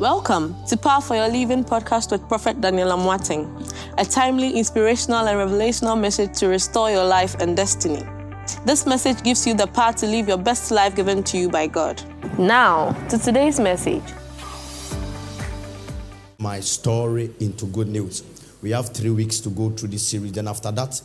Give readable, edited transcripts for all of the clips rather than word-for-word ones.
Welcome to Power for Your Living podcast with Prophet Daniel Amwating, a timely, inspirational and revelational message to restore your life and destiny. This message gives you the power to live your best life given to you by God. Now, to today's message. My story into good news. We have 3 weeks to go through this series. Then after that,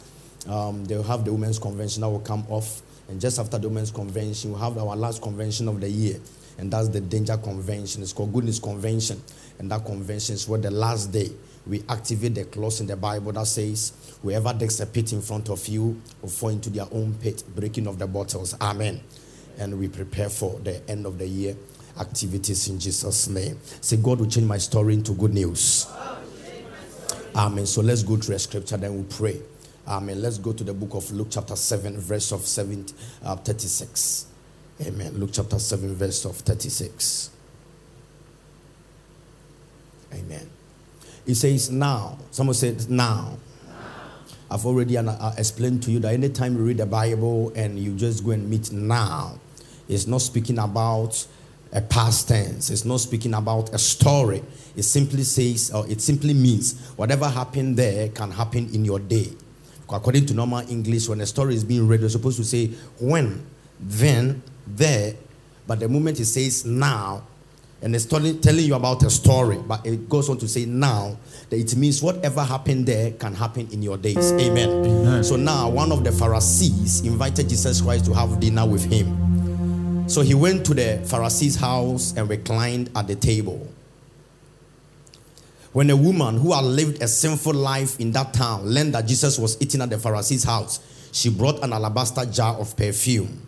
they'll have the Women's Convention that will come off. And just after the Women's Convention, we'll have our last convention of the year. And that's the Danger Convention. It's called Goodness Convention. And that convention is where the last day we activate the clause in the Bible that says, whoever digs a pit in front of you will fall into their own pit, breaking of the bottles. Amen. And we prepare for the end of the year activities in Jesus' name. Say, God will change my story into good news. Amen. So let's go through a scripture, then we'll pray. Amen. Let's go to the book of Luke chapter 7, verse of 36. Amen. Luke chapter 7, verse of 36. Amen. It says now. Someone said now. I've already explained to you that anytime you read the Bible and you just go and meet now, it's not speaking about a past tense. It's not speaking about a story. It simply says, or it simply means whatever happened there can happen in your day. According to normal English, when a story is being read, you're supposed to say when, then, there. But the moment it says now, and it's telling you about a story, but it goes on to say now, that it means whatever happened there can happen in your days. Amen. Amen. So now, one of the Pharisees invited Jesus Christ to have dinner with him. So he went to the Pharisee's house and reclined at the table. When a woman who had lived a sinful life in that town learned that Jesus was eating at the Pharisee's house, she brought an alabaster jar of perfume.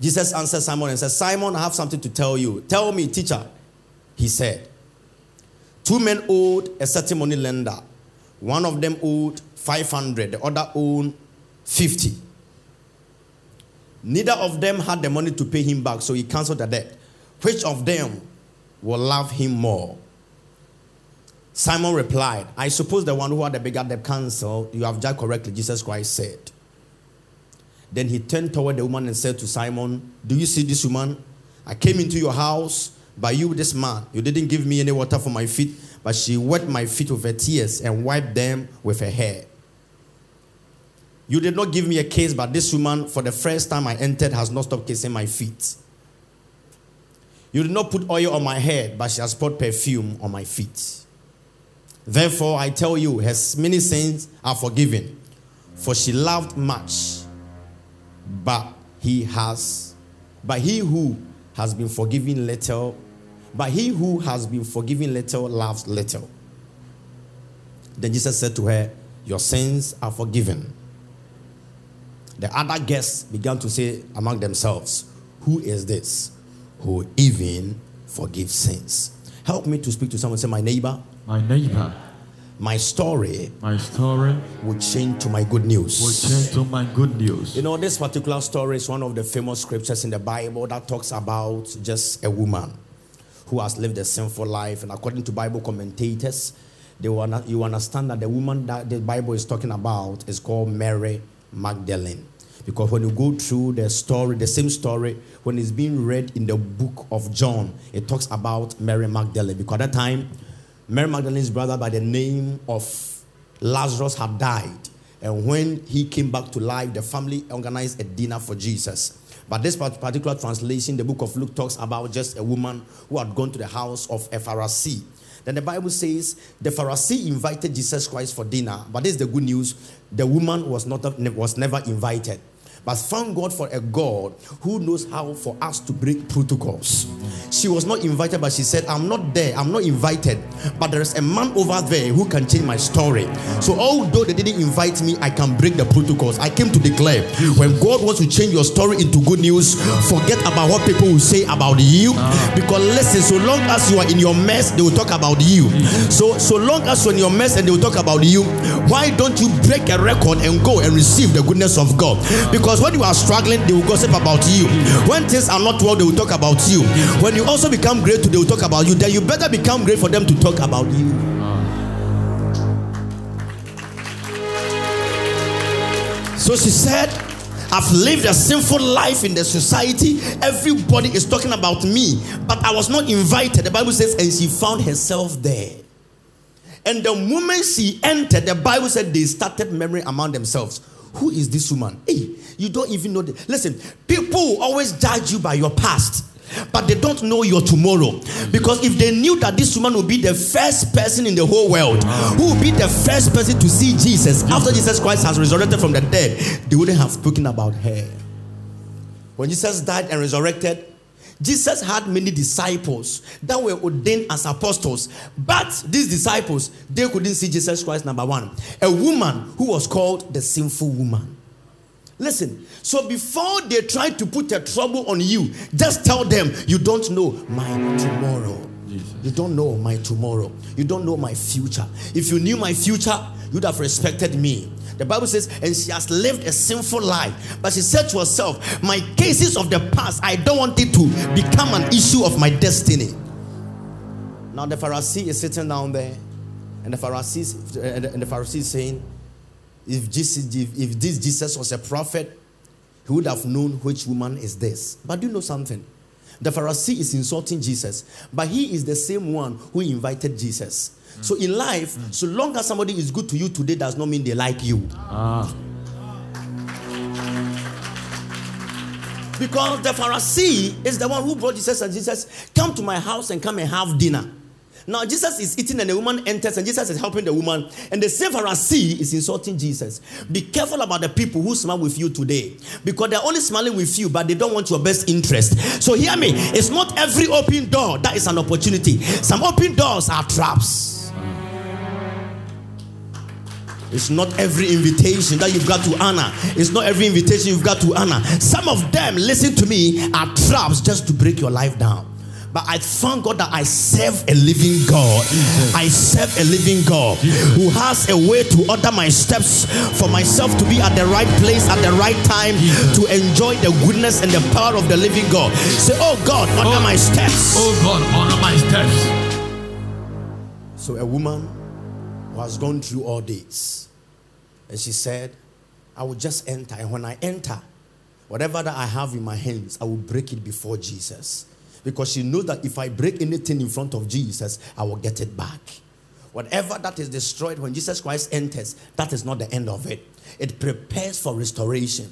Jesus answered Simon and said, Simon, I have something to tell you. Tell me, teacher, he said. 2 men owed a certain money lender. One of them owed 500, the other owed 50. Neither of them had the money to pay him back, so he canceled the debt. Which of them will love him more? Simon replied, I suppose the one who had the bigger debt canceled. You have judged correctly, Jesus Christ said. Then he turned toward the woman and said to Simon, do you see this woman? I came into your house by you, this man. You didn't give me any water for my feet, but she wet my feet with her tears and wiped them with her hair. You did not give me a kiss, but this woman, for the first time I entered, has not stopped kissing my feet. You did not put oil on my head, but she has poured perfume on my feet. Therefore, I tell you, her many sins are forgiven, for she loved much. But he who has been forgiven little loves little. Then Jesus said to her, your sins are forgiven. The other guests began to say among themselves, who is this who even forgives sins? Help me to speak to someone. Say, my neighbor. My neighbor. My story will change to my good news. You know, this particular story is one of the famous scriptures in the Bible that talks about just a woman who has lived a sinful life. And according to Bible commentators, you understand that the woman that the Bible is talking about is called Mary Magdalene. Because when you go through the story, the same story, when it's being read in the book of John, it talks about Mary Magdalene. Because at that time, Mary Magdalene's brother by the name of Lazarus had died. And when he came back to life, the family organized a dinner for Jesus. But this particular translation, the book of Luke, talks about just a woman who had gone to the house of a Pharisee. Then the Bible says the Pharisee invited Jesus Christ for dinner. But this is the good news. The woman was never invited. But thank God for a God who knows how for us to break protocols. She was not invited, but she said, I'm not there, I'm not invited, but there is a man over there who can change my story. So although they didn't invite me, I can break the protocols. I came to declare, when God wants to change your story into good news, forget about what people will say about you, because listen, so long as you are in your mess, they will talk about you. So long as you're in your mess and they will talk about you, why don't you break a record and go and receive the goodness of God? Because when you are struggling, they will gossip about you. When things are not well, they will talk about you. When you also become grateful, they will talk about you. Then you better become great for them to talk about you. So she said, I've lived a sinful life in the society. Everybody is talking about me, but I was not invited. The Bible says, and she found herself there. And the moment she entered, the Bible said they started murmuring among themselves. Who is this woman? Hey, you don't even know. Listen, people always judge you by your past, but they don't know your tomorrow. Because if they knew that this woman would be the first person in the whole world who would be the first person to see Jesus after Jesus Christ has resurrected from the dead, they wouldn't have spoken about her. When Jesus died and resurrected, Jesus had many disciples that were ordained as apostles, but these disciples, they couldn't see Jesus Christ, number one. A woman who was called the sinful woman. Listen, so before they try to put a trouble on you, just tell them, you don't know my tomorrow. Jesus. You don't know my tomorrow. You don't know my future. If you knew my future, you'd have respected me. The Bible says, and she has lived a sinful life. But she said to herself, my cases of the past, I don't want it to become an issue of my destiny. Now the Pharisee is sitting down there, and the Pharisee is saying, if this Jesus was a prophet, he would have known which woman is this. But do you know something? The Pharisee is insulting Jesus, but he is the same one who invited Jesus. So in life, so long as somebody is good to you today, does not mean they like you. Because the Pharisee is the one who brought Jesus, and Jesus, come to my house and come and have dinner. Now Jesus is eating and the woman enters, and Jesus is helping the woman, and the same Pharisee is insulting Jesus. Be careful about the people who smile with you today, because they're only smiling with you, but they don't want your best interest. So hear me, it's not every open door that is an opportunity. Some open doors are traps. It's not every invitation that you've got to honor. It's not every invitation you've got to honor. Some of them, listen to me, are traps just to break your life down. But I thank God that I serve a living God. Jesus. I serve a living God, Jesus, who has a way to order my steps, for myself to be at the right place at the right time, Jesus, to enjoy the goodness and the power of the living God. Say, oh God, order my steps. Oh God, order my steps. So a woman who has gone through all this, and she said, I will just enter. And when I enter, whatever that I have in my hands, I will break it before Jesus. Because she knows that if I break anything in front of Jesus, I will get it back. Whatever that is destroyed when Jesus Christ enters, that is not the end of it. It prepares for restoration.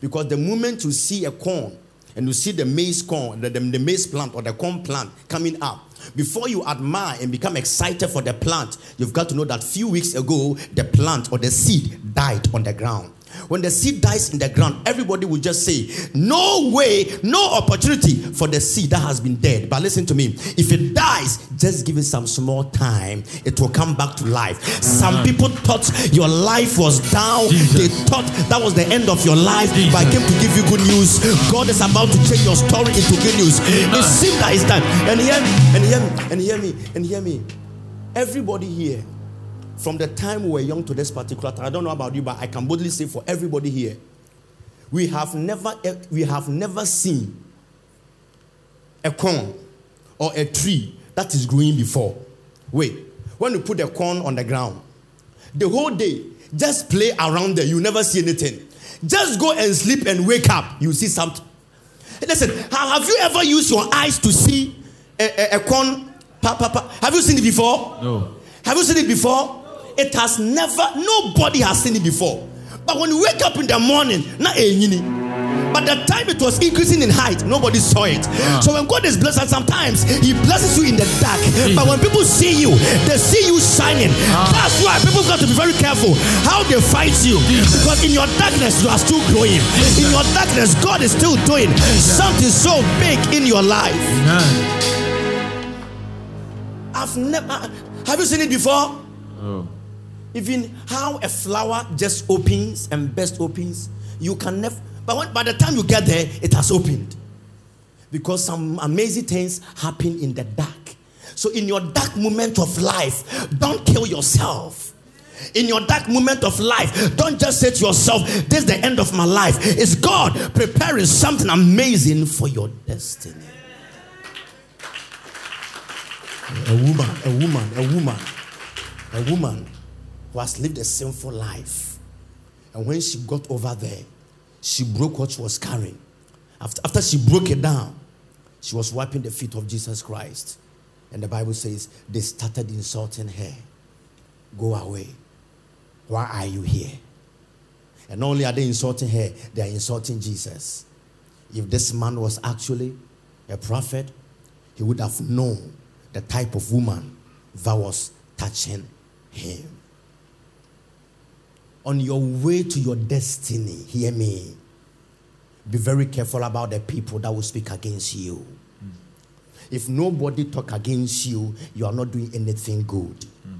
Because the moment you see a corn, and you see the maize corn, the maize plant or the corn plant coming up, before you admire and become excited for the plant, you've got to know that a few weeks ago, the plant or the seed died on the ground. When the seed dies in the ground, everybody will just say, no way, no opportunity for the seed that has been dead. But listen to me, if it dies, just give it some small time. It will come back to life. Some people thought your life was down. Jesus. They thought that was the end of your life. Jesus. But I came to give you good news. God is about to change your story into good news. It seems that it's time. And hear me. Everybody here, from the time we were young to this particular time, I don't know about you, but I can boldly say for everybody here, we have never seen a corn or a tree that is growing before. Wait, when you put the corn on the ground, the whole day, just play around there, you never see anything. Just go and sleep and wake up, you see something. Listen, have you ever used your eyes to see a corn? Have you seen it before? No. Have you seen it before? It has never, nobody has seen it before. But when you wake up in the morning, But the time it was increasing in height, nobody saw it. Yeah. So when God is blessed, sometimes He blesses you in the dark. Yeah. But when people see you, they see you shining. Ah. That's why people got to be very careful how they fight you. Jesus. Because in your darkness, you are still growing. Jesus. In your darkness, God is still doing something so big in your life. Amen. Have you seen it before? Oh. Even how a flower just opens and best opens, you can never. But when, by the time you get there, it has opened. Because some amazing things happen in the dark. So in your dark moment of life, don't kill yourself. In your dark moment of life, don't just say to yourself, this is the end of my life. It's God preparing something amazing for your destiny. A woman who has lived a sinful life. And when she got over there, she broke what she was carrying. After she broke it down, she was wiping the feet of Jesus Christ. And the Bible says, they started insulting her. Go away. Why are you here? And not only are they insulting her, they are insulting Jesus. If this man was actually a prophet, he would have known the type of woman that was touching him. On your way to your destiny, hear me. Be very careful about the people that will speak against you. Mm. If nobody talk against you, you are not doing anything good. Mm.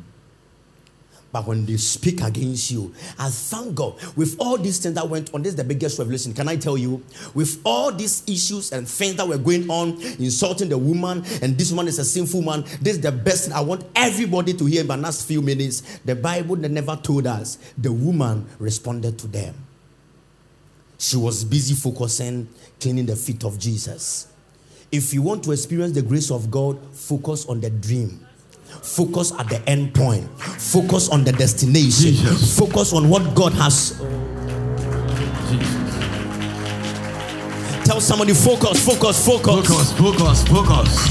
But when they speak against you, I thank God. With all these things that went on, this is the biggest revelation. Can I tell you? With all these issues and things that were going on, insulting the woman, and this woman is a sinful man, this is the best thing I want everybody to hear in the last few minutes. The Bible never told us. The woman responded to them. She was busy focusing, cleaning the feet of Jesus. If you want to experience the grace of God, focus on the dream. Focus at the end point. Focus on the destination. Jesus. Focus on what God has. Jesus. Tell somebody, focus.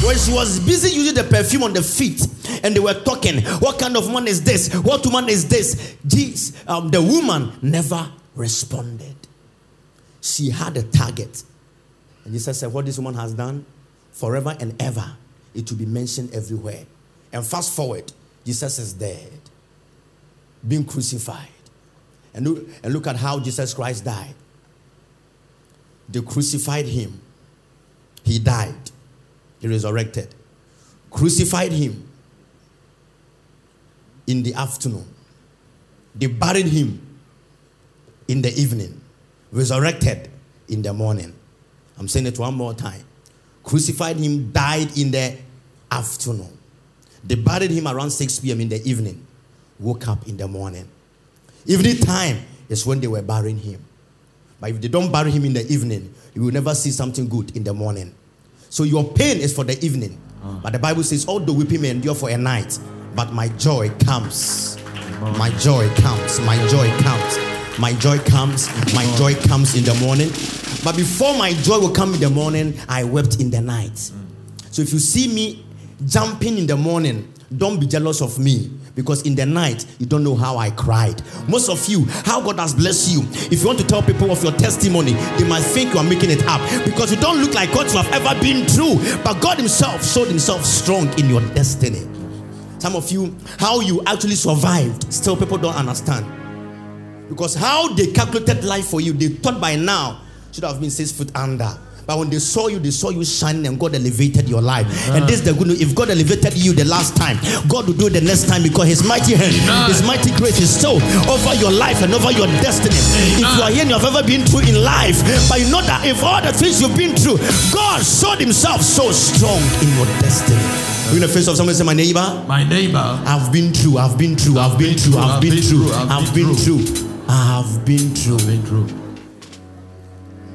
When she was busy using the perfume on the feet, and they were talking, what kind of man is this? What woman is this? The woman never responded. She had a target. And Jesus said, what this woman has done, forever and ever, it will be mentioned everywhere. And fast forward, Jesus is dead, being crucified. And look at how Jesus Christ died. They crucified him. He died. He resurrected. Crucified him in the afternoon. They buried him in the evening. Resurrected in the morning. I'm saying it one more time. Crucified him, died in the afternoon. They buried him around 6 p.m. in the evening. Woke up in the morning. Evening time is when they were burying him. But if they don't bury him in the evening, you will never see something good in the morning. So your pain is for the evening. But the Bible says, although weeping may endure for a night, but my joy comes. My joy comes. My joy comes. My joy comes. My joy comes in the morning. But before my joy will come in the morning, I wept in the night. So if you see me jumping in the morning, don't be jealous of me, because in the night you don't know how I cried. Most of you, how God has blessed you. If you want to tell people of your testimony, they might think you are making it up, because you don't look like what you have ever been through. But God Himself showed Himself strong in your destiny. Some of you, how you actually survived, still people don't understand, because how they calculated life for you, they thought by now should have been 6 foot under. But when they saw you shining, and God elevated your life. And this is the good news. If God elevated you the last time, God will do it the next time, because His mighty hand, His mighty grace is still over your life and over your destiny. If you are here and you have ever been through in life, but you know that if all the things you've been through, God showed Himself so strong in your destiny. You in the face of someone, say, my neighbor, I've been through.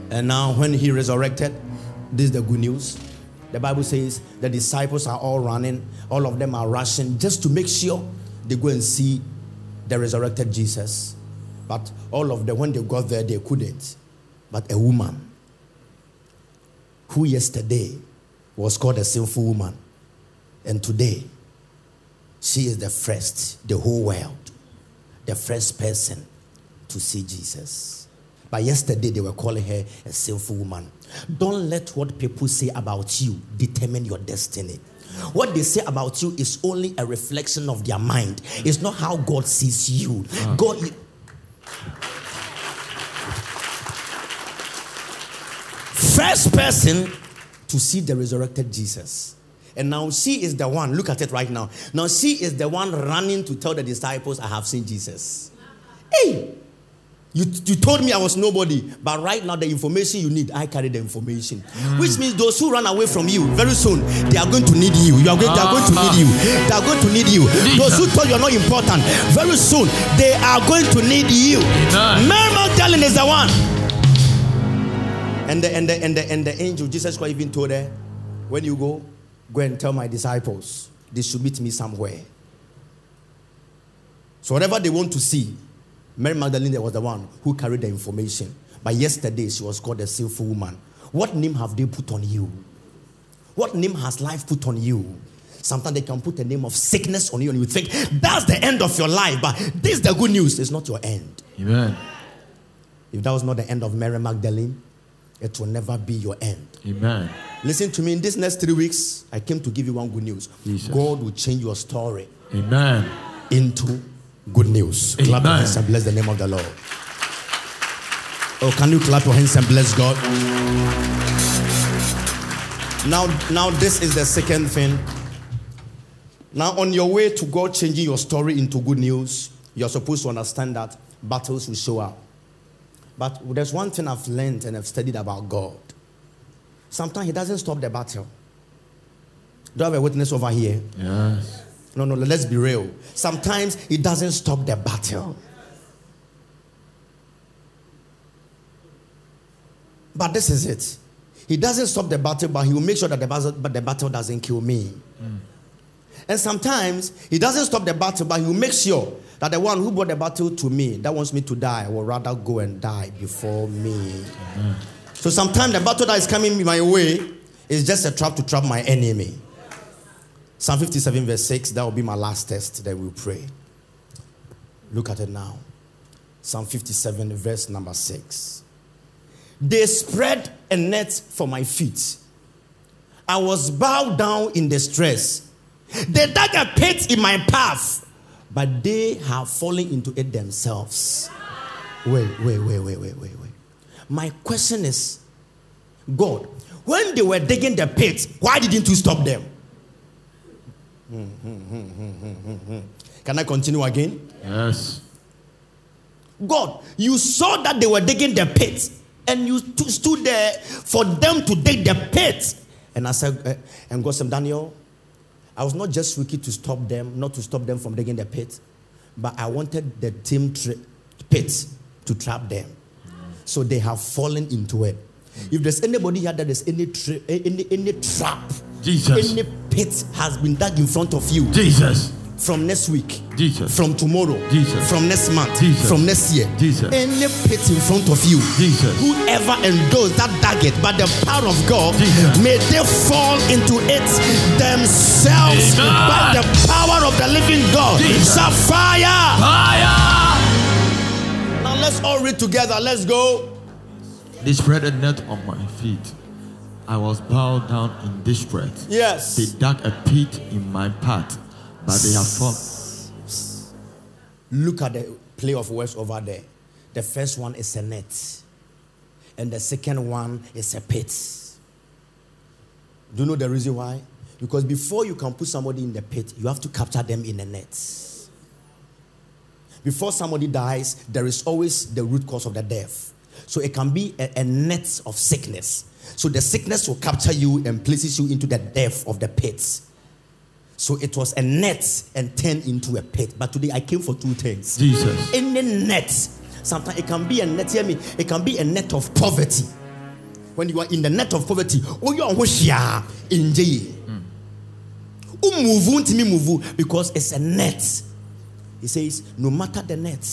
And now when He resurrected, this is the good news. The Bible says the disciples are all running. All of them are rushing just to make sure they go and see the resurrected Jesus. But all of them, when they got there, they couldn't. But a woman who yesterday was called a sinful woman, and today she is the first, the whole world, the first person to see Jesus. But yesterday they were calling her a sinful woman. Don't let what people say about you determine your destiny. What they say about you is only a reflection of their mind. It's not how God sees you. Wow. God... First person to see the resurrected Jesus. And now she is the one, look at it right now. Now she is the one running to tell the disciples, I have seen Jesus. Hey, you told me I was nobody, but right now the information you need, I carry the information. Which means those who run away from you, very soon, they are going to need you. They are going to need you. Those who thought you are not important, very soon, they are going to need you. Mary Magdalene is the one. And the angel, Jesus Christ even told her, when you go, go and tell my disciples, they should meet me somewhere. So whatever they want to see, Mary Magdalene was the one who carried the information. But yesterday, she was called a sinful woman. What name have they put on you? What name has life put on you? Sometimes they can put the name of sickness on you and you think, that's the end of your life. But this is the good news. It's not your end. Amen. If that was not the end of Mary Magdalene, it will never be your end. Amen. Listen to me. In these next 3 weeks, I came to give you one good news. Jesus. God will change your story. Amen. Into good news. Amen. Clap your hands and bless the name of the Lord. Oh, can you clap your hands and bless God? Now this is the second thing. Now, on your way to God changing your story into good news, you're supposed to understand that battles will show up. But there's one thing I've learned and I've studied about God. Sometimes he doesn't stop the battle. Do I have a witness over here? Yes. No, let's be real. Sometimes he doesn't stop the battle. But this is it. He doesn't stop the battle, but he will make sure that the battle doesn't kill me. Mm. And sometimes he doesn't stop the battle, but he will make sure that the one who brought the battle to me, that wants me to die, will rather go and die before me. Amen. So sometimes the battle that is coming my way is just a trap to trap my enemy. Psalm 57 verse 6, that will be my last test that we'll pray. Look at it now. Psalm 57 verse number 6. They spread a net for my feet. I was bowed down in distress. They dug a pit in my path, but they have fallen into it themselves. Wait. My question is, God, when they were digging the pit, why didn't you stop them? Can I continue again? Yes. God, you saw that they were digging the pit, and you stood there for them to dig the pit. And I said, and God said, Daniel, I was not just wicked to stop them, not to stop them from digging the pit, but I wanted the team pit to trap them. So they have fallen into it. If there's anybody here that there's any trap, Jesus. Any pit has been dug in front of you, Jesus. From next week, Jesus. From tomorrow, Jesus. From next month, Jesus. From next year, Jesus. Any pit in front of you, Jesus. Whoever and those that dug it by the power of God, Jesus. May they fall into it themselves. Jesus. By the power of the living God. Shall fire. Now let's all read together. Let's go. They spread a net on my feet. I was bowed down in distress. Yes. They dug a pit in my path. But they have fallen. Look at the play of words over there. The first one is a net. And the second one is a pit. Do you know the reason why? Because before you can put somebody in the pit, you have to capture them in a net. Before somebody dies, there is always the root cause of the death. So it can be a net of sickness. So the sickness will capture you and places you into the depth of the pit. So it was a net and turned into a pit. But today I came for two things. Jesus. Any net, sometimes it can be a net, hear me, it can be a net of poverty. When you are in the net of poverty, oh, you are in jail. Because it's a net. He says, no matter the net,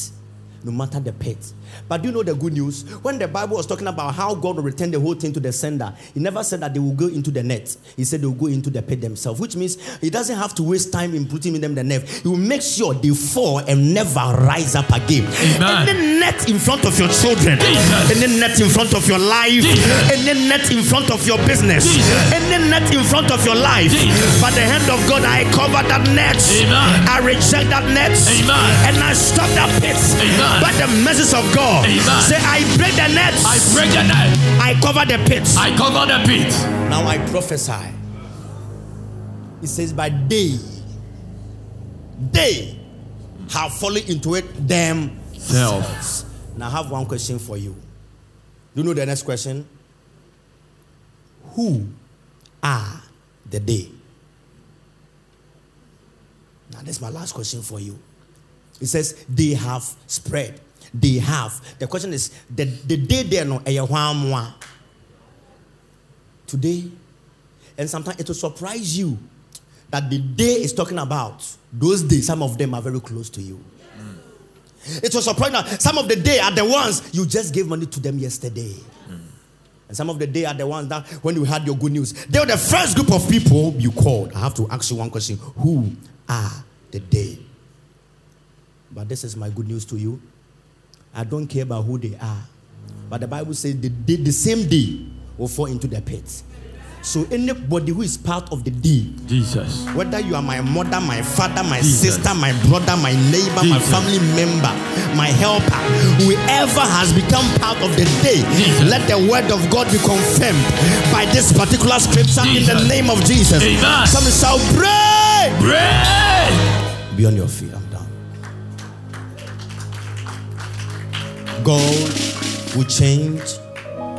no matter the pit. But do you know the good news? When the Bible was talking about how God will return the whole thing to the sender, he never said that they will go into the net. He said they will go into the pit themselves, which means he doesn't have to waste time in putting in them the net. He will make sure they fall and never rise up again. Amen. Any net in front of your children, Jesus. Any net in front of your life, Jesus. Any net in front of your business, Jesus. Any net in front of your life, Jesus. By the hand of God, I cover that net. Amen. I reject that net. Amen. And I stop that pit. Amen. By the message of God, amen. Say, I break the net. I break the net. I cover the pit. I cover the pit. Now I prophesy. It says, by day, they have fallen into it themselves. Now I have one question for you. Do you know the next question? Who are the they? Now this is my last question for you. It says, they have spread. They have. The question is, the day they are not today, and sometimes it will surprise you that the day is talking about those days. Some of them are very close to you. Mm. It will surprise you that some of the day are the ones you just gave money to them yesterday. Mm. And some of the day are the ones that when you had your good news, they were the first group of people you called. I have to ask you one question. Who are the day? But this is my good news to you. I don't care about who they are. But the Bible says the same day will fall into the pit. So anybody who is part of the day, Jesus. Whether you are my mother, my father, my Jesus. Sister, my brother, my neighbor, Jesus. My family member, my helper, whoever has become part of the day, Jesus. Let the word of God be confirmed by this particular scripture, Jesus. In the name of Jesus. Amen. Somebody shall pray. Be on your feet. I'm done. God will change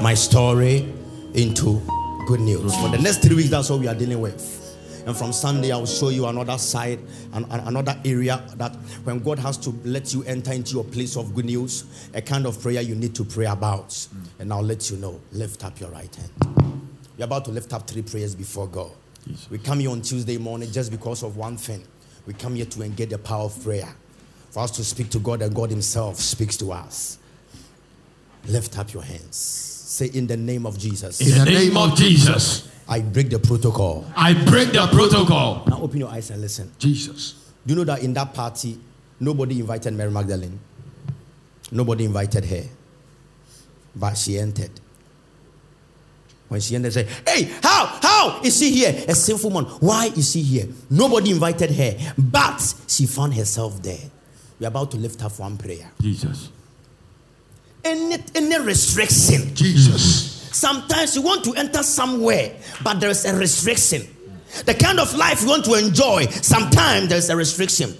my story into good news. For the next 3 weeks, that's what we are dealing with. And from Sunday, I will show you another side and another area that when God has to let you enter into your place of good news, a kind of prayer you need to pray about. And I'll let you know. Lift up your right hand. You're about to lift up 3 prayers before God. We come here on Tuesday morning just because of one thing. We come here to engage the power of prayer. For us to speak to God, and God himself speaks to us. Lift up your hands. Say, in the name of Jesus. In the name of Jesus. I break the protocol. I break the protocol. Now open your eyes and listen. Jesus. Do you know that in that party, nobody invited Mary Magdalene? Nobody invited her. But she entered. When she entered, she said, hey, how is she here? A sinful woman. Why is she here? Nobody invited her. But she found herself there. We're about to lift up one prayer. Jesus. Any restriction. Jesus. Sometimes you want to enter somewhere, but there is a restriction. The kind of life you want to enjoy, sometimes there is a restriction.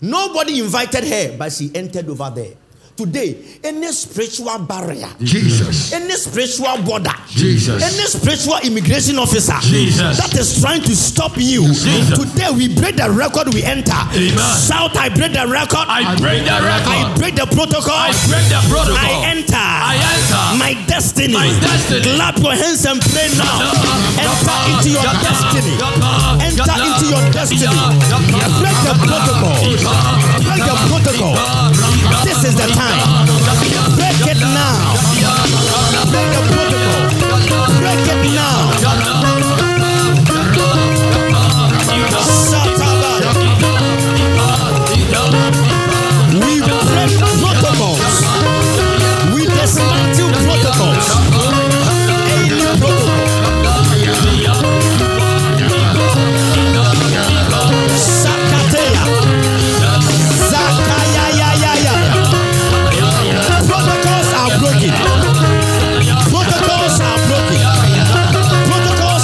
Nobody invited her, but she entered over there. Today, any spiritual barrier, Jesus. Any spiritual border, Jesus. Any spiritual immigration officer, Jesus. That is trying to stop you, Jesus. Today we break the record, we enter. Amen. Shout, I break the record. I break the record. I break the protocol. I break the protocol. I enter. I enter. My destiny. My destiny. Clap your hands and pray now. Enter into your destiny. Enter into your destiny. Break the protocol. Break the protocol. This is the time. Break it now. Break the protocol. Break it now. We break protocols. We dismantle protocols. Any protocol. Protocols are broken. Protocols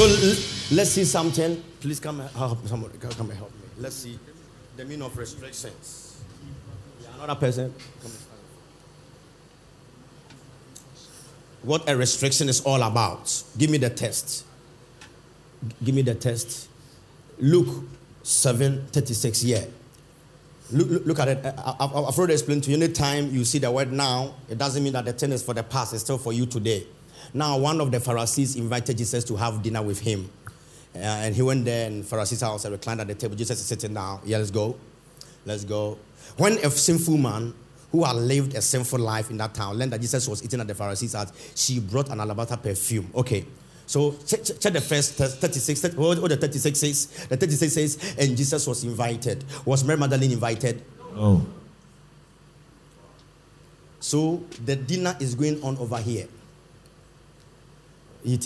So let's see something. Please come help somebody. Come and help me. Let's see the meaning of restrictions. Another person. What a restriction is all about. Give me the test. Luke 7:36. Yeah. Look at it. I've already explained to you. Anytime you see the word now, it doesn't mean that the thing is for the past. It's still for you today. Now, one of the Pharisees invited Jesus to have dinner with him. And he went there, and Pharisees' house, and reclined at the table. Jesus is sitting down. Yeah, let's go. When a sinful man who had lived a sinful life in that town learned that Jesus was eating at the Pharisees' house, she brought an alabaster perfume. Okay. So check the first 36. What the 36 says? The 36 says, and Jesus was invited. Was Mary Magdalene invited? No. So the dinner is going on over here.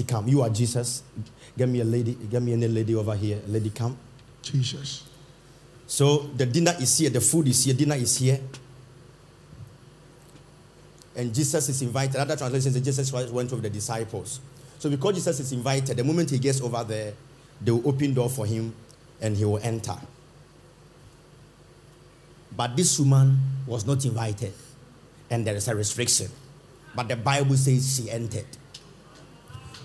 Come, you are Jesus. Get me a lady. Get me any lady over here. Lady, come. Jesus. So the dinner is here. The food is here. Dinner is here. And Jesus is invited. Other translations, Jesus went with the disciples. So because Jesus is invited, the moment he gets over there, they will open door for him and he will enter. But this woman was not invited, and there is a restriction. But the Bible says she entered.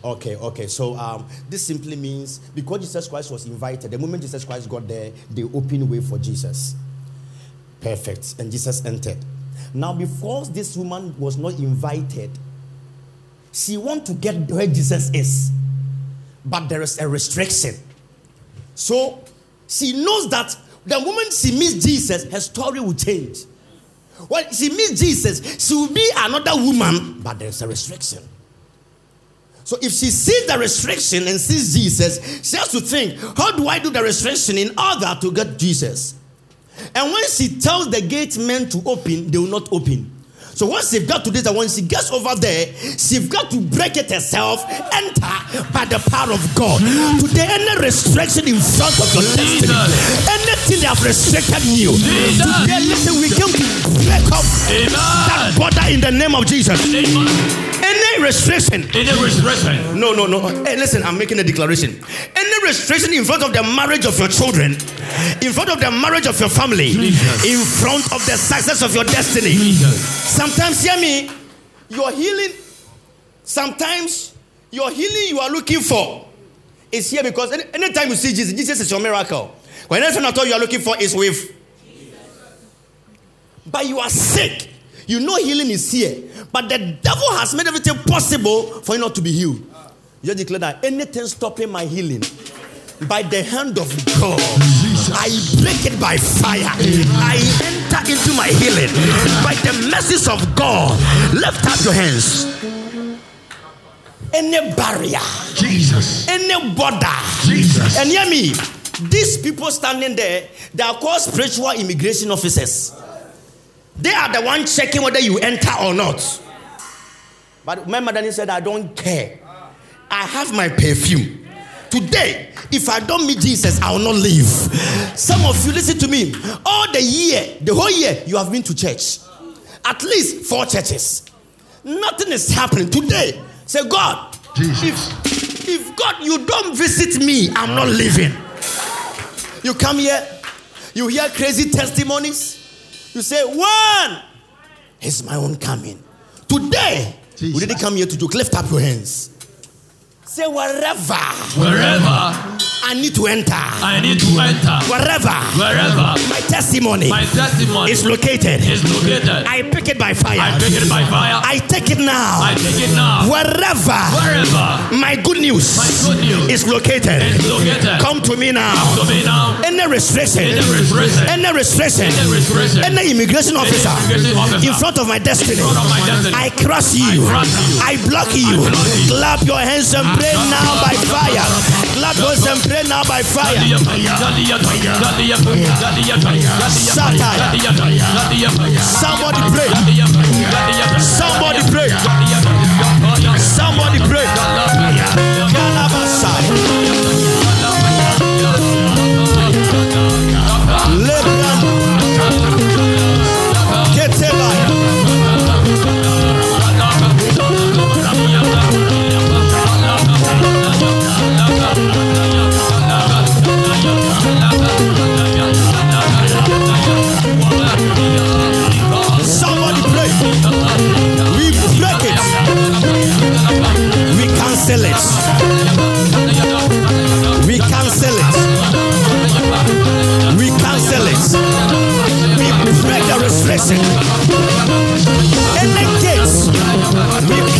Okay. So this simply means because Jesus Christ was invited, the moment Jesus Christ got there, they opened way for Jesus. Perfect. And Jesus entered. Now, because this woman was not invited, she wants to get where Jesus is, but there is a restriction. So she knows that the moment she meets Jesus, her story will change. When she meets Jesus, she will be another woman, but there is a restriction. So if she sees the restriction and sees Jesus, she has to think, how do I do the restriction in order to get Jesus? And when she tells the gate men to open, they will not open. So once she got to this, and when she gets over there, she's got to break it herself, enter by the power of God. Today, any restriction in front of your destiny, anything that have restricted you, today, listen, we came to break up that border in the name of Jesus. Any restriction. No. Hey, listen, I'm making a declaration. Any restriction in front of the marriage of your children, in front of the marriage of your family, in front of the success of your destiny. Sometimes, hear me, your healing, sometimes your healing you are looking for is here, because anytime you see Jesus, Jesus is your miracle. When anything at all you are looking for is with Jesus. But you are sick. You know healing is here. But the devil has made everything possible for you not to be healed. You just declare that anything stopping my healing, by the hand of God, I break it by fire. I enter into my healing. By the mercies of God, lift up your hands. Any barrier, Jesus. Any border, Jesus. And hear me, these people standing there, they are called spiritual immigration officers. They are the ones checking whether you enter or not. But remember, Daniel said, I don't care. I have my perfume. Today, if I don't meet Jesus, I will not leave. Some of you, listen to me. All the year, the whole year, you have been to church. At least 4 churches. Nothing is happening. Today, say, God, if God, you don't visit me, I'm not leaving. You come here, you hear crazy testimonies. You say, one, it's my own coming. Today, we didn't come here to joke. Lift up your hands. Say, wherever I need to enter. Wherever my testimony is located. I pick it by fire. I take it now. Wherever my good news is located. Come to me now. Any restriction. Any immigration officer in front of my destiny. I cross you. I block you. Clap your hands and pray now by fire. Clap your hands and pray now by fire. Somebody pray.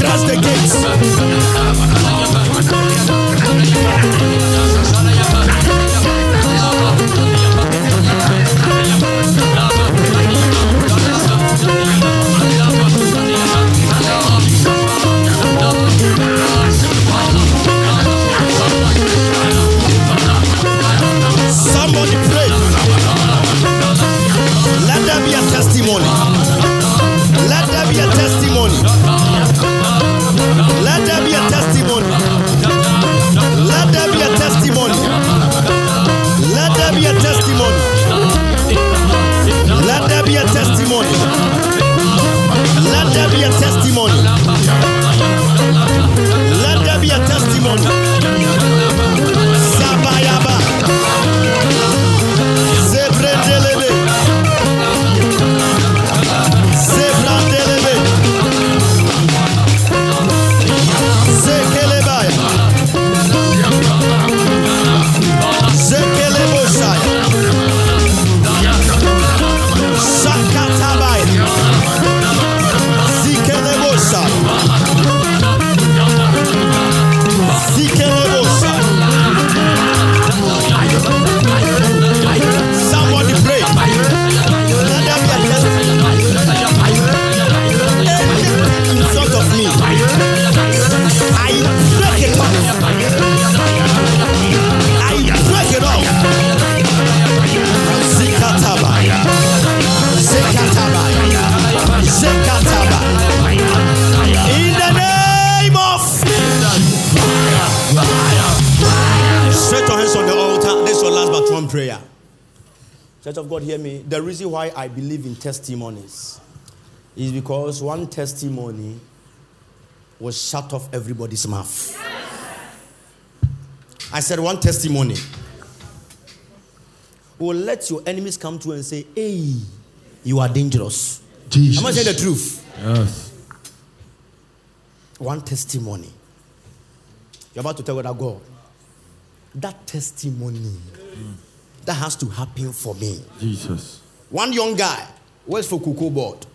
pass the gates. Somebody pray. Let there be a testimony. Let there be a testimony. Let there be a testimony. Let there be a testimony. Let there be a testimony. Let there be a testimony. Let there be a testimony. Let there be a testimony. Sabayaba. Zebredelebe. Prayer. Church of God, hear me. The reason why I believe in testimonies is because one testimony will shut off everybody's mouth. I said one testimony will let your enemies come to you and say, hey, you are dangerous. Jesus. I'm going to say the truth. Yes. One testimony. You're about to tell God, that testimony. That has to happen for me. Jesus. One young guy works for Cuckoo Board.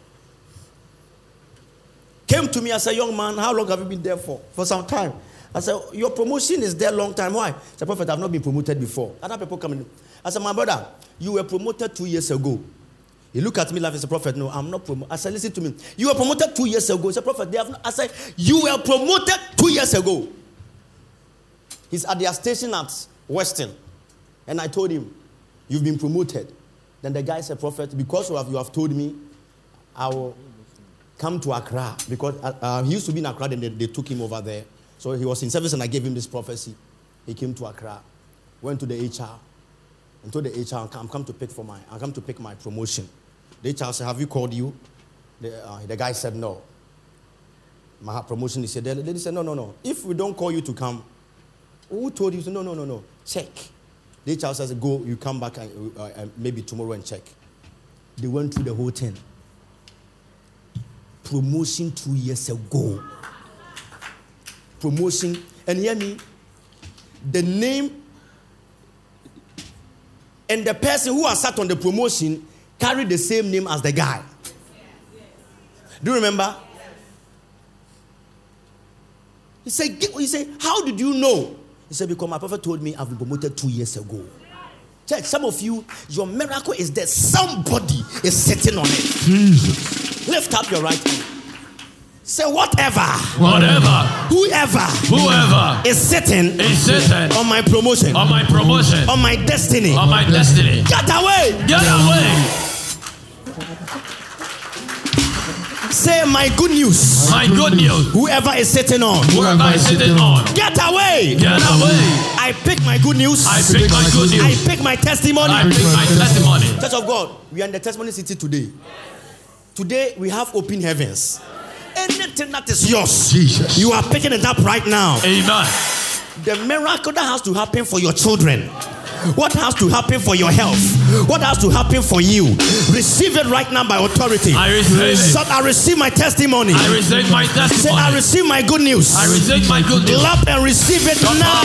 Came to me and said, young man, how long have you been there for? For some time. I said, your promotion is there a long time. Why? I said, Prophet, I've not been promoted before. Other people come in. I said, my brother, you were promoted 2 years ago. He looked at me like, as a Prophet, no, I'm not promoted. I said, listen to me. You were promoted 2 years ago. He said, Prophet, they have not. I said, you were promoted 2 years ago. He's at their station at Western. And I told him, you've been promoted. Then the guy said, Prophet, because you have told me, I will come to Accra. Because he used to be in Accra, and they took him over there. So he was in service, and I gave him this prophecy. He came to Accra, went to the HR, and told the HR, I'll come to pick my promotion. The HR said, have you called you? The guy said, no. My promotion is here. The lady said, no. If we don't call you to come, who told you? He said, no. Check. The child says, go, you come back and maybe tomorrow and check. They went through the whole thing. Promotion 2 years ago. Promotion. And hear me. The name and the person who has sat on the promotion carried the same name as the guy. Do you remember? He said, how did you know? He said, because my prophet told me I've been promoted 2 years ago. Church, some of you, your miracle is there. Somebody is sitting on it. Jesus. Lift up your right hand. Say, whoever is sitting on my promotion, on my destiny, Get away. Say my good news. Whoever is sitting on. Get away. I pick my good news. I pick my good news. I pick my testimony. Church of God, we are in the testimony city today. Today we have open heavens. Anything that is yours, Jesus, you are picking it up right now. Amen. The miracle that has to happen for your children. What has to happen for your health? What has to happen for you? Receive it right now by authority. I receive it. So I receive my testimony. I receive my testimony. Say, I receive my good news. I receive my good news. Love and receive it now.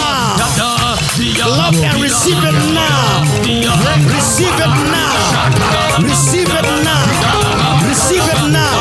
Love and receive it now. Receive it now. Receive it now. Receive it now.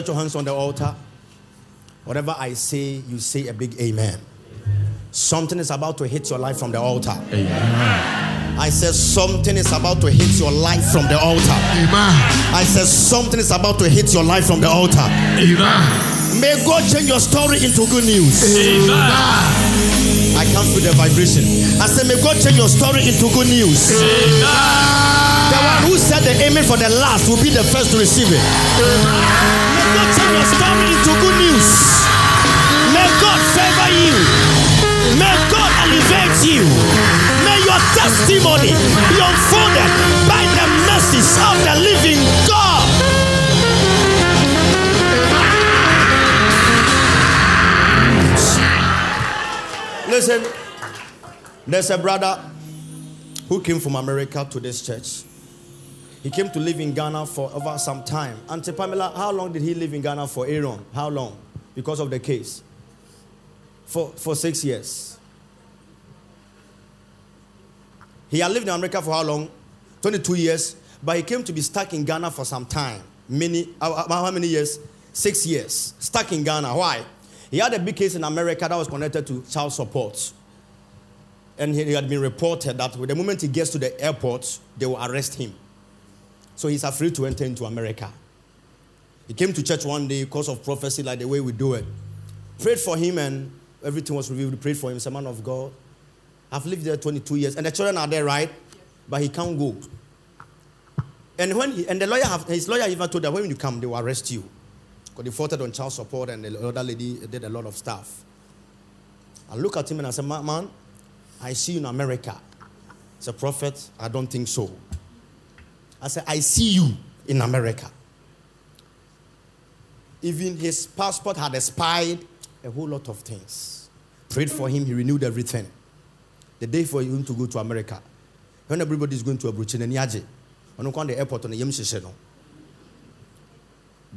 Stretch your hands on the altar. Whatever I say, you say a big amen. Something is about to hit your life from the altar. Amen. I said something is about to hit your life from the altar. Amen. I said something is about to hit your life from the altar. Amen. May God change your story into good news. Amen. I can't feel the vibration. I said may God change your story into good news. Amen. The one who said the amen for the last will be the first to receive it. May God turn your story into good news. May God favor you. May God elevate you. May your testimony be unfolded by the mercies of the living God. Listen, there's a brother who came from America to this church. He came to live in Ghana for over some time. Auntie Pamela, how long did he live in Ghana for, Aaron? How long? Because of the case. For 6 years. He had lived in America for how long? 22 years. But he came to be stuck in Ghana for some time. How many years? 6 years. Stuck in Ghana. Why? He had a big case in America that was connected to child support. And he had been reported that the moment he gets to the airport, they will arrest him. So he's afraid to enter into America. He came to church one day because of prophecy, like the way we do it. Prayed for him and everything was revealed. We prayed for him. He's a man of God. I've lived there 22 years. And the children are there, right? Yes. But he can't go. And his lawyer even told them, when you come, they will arrest you. Because they fought on child support and the other lady did a lot of stuff. I look at him and I said, man, I see you in America. He's a prophet. I don't think so. I said, I see you in America. Even his passport had expired, a whole lot of things. Prayed for him, he renewed everything. The day for him to go to America, when everybody is going to Abuchi and Niger, on the airport on the Yemshisheno.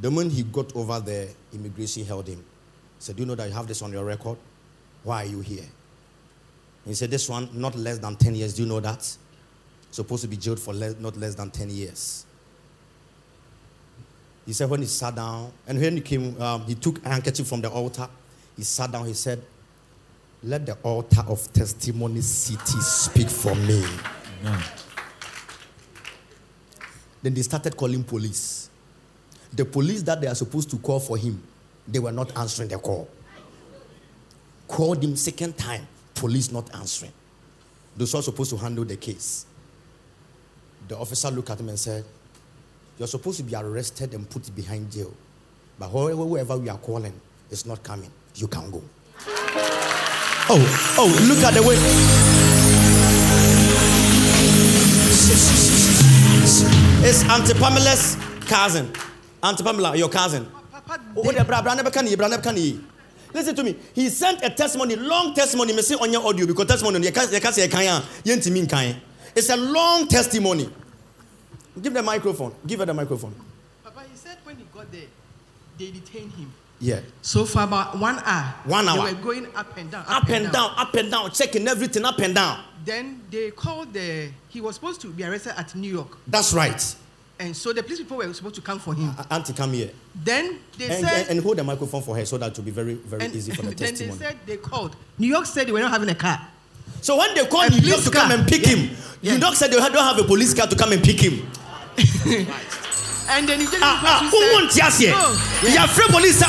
The moment he got over there, immigration held him. He said, do you know that you have this on your record? Why are you here? He said, this one, not less than 10 years. Do you know that? Supposed to be jailed for not less than 10 years. He said when he sat down, and when he came, he took a handkerchief from the altar. He sat down, he said, let the altar of testimony city speak for me. Amen. Then they started calling police. The police that they are supposed to call for him, they were not answering the call. Called him second time, police not answering. Those who are supposed to handle the case. The officer looked at him and said, you're supposed to be arrested and put behind jail. But whoever we are calling is not coming. You can go. Oh, look at the way. It's Auntie Pamela's cousin. Auntie Pamela, your cousin. Listen to me. He sent a testimony, long testimony. Me say on your audio because testimony. You can't say kanya. You ain't mean kanya. It's a long testimony. Give the microphone. Give her the microphone. Papa, he said when he got there, they detained him. Yeah. So for about 1 hour. 1 hour. They were going up and down. Up and down. Checking everything up and down. Then they called he was supposed to be arrested at New York. That's right. And so the police people were supposed to come for him. Auntie, come here. Then they said... And hold the microphone for her so that it will be very, very easy for the testimony. Then they said they called. New York said they were not having a car. So when they called New York to come and pick him, New York said they don't have a police car to come and pick him. And then he didn't want to say, your free police say,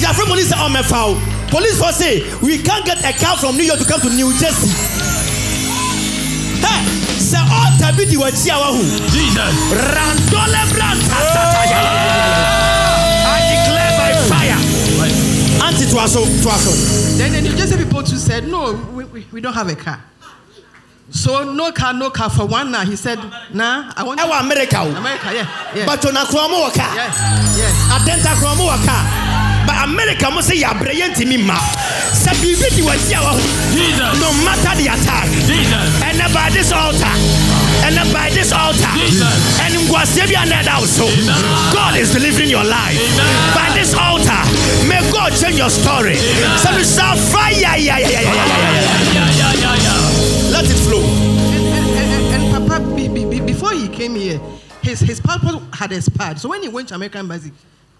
Your free police say, police will say, we can't get a car from New York to come to New Jersey. Hey, say, all the video is here. Jesus. Randole brand. I declare by fire. Then the Jersey people too said, no, we don't have a car. So no car for 1 hour. He said, nah, I want America, yeah. But on a Kromo car. Yeah. Adenta Kromo car. But America must say, Yabrayan Timima. Sabibiti was Yawa. No matter the attack. And about this altar. And by this altar. And Guasavia and that also. God is delivering your life. By this altar. May God change your story. So we shall fire. Let it flow. And Papa, before he came here, His passport had expired. So when he went to American Embassy,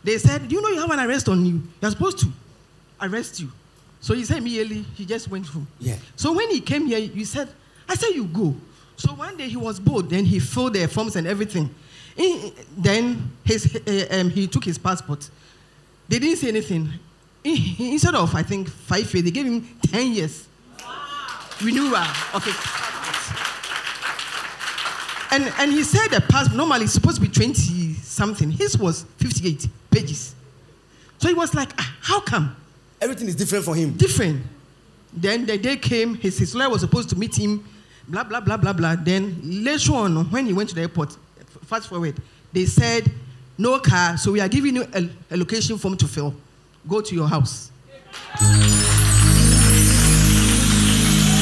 they said, do you know you have an arrest on you? They're supposed to arrest you. So he said immediately, he just went home. Yeah. So when he came here, he said, I said you go. So one day he was bored. Then he filled the forms and everything. Then he took his passport. They didn't say anything. Instead of, I think, 5 years, they gave him 10 years. Wow. Renewal of his passport. And he said the passport normally is supposed to be 20-something. His was 58 pages. So he was like, how come? Everything is different for him. Different. Then the day came, his lawyer was supposed to meet him, blah, blah, blah, blah, blah. Then later on, when he went to the airport, fast forward, they said, no car, so we are giving you a location form to fill. Go to your house.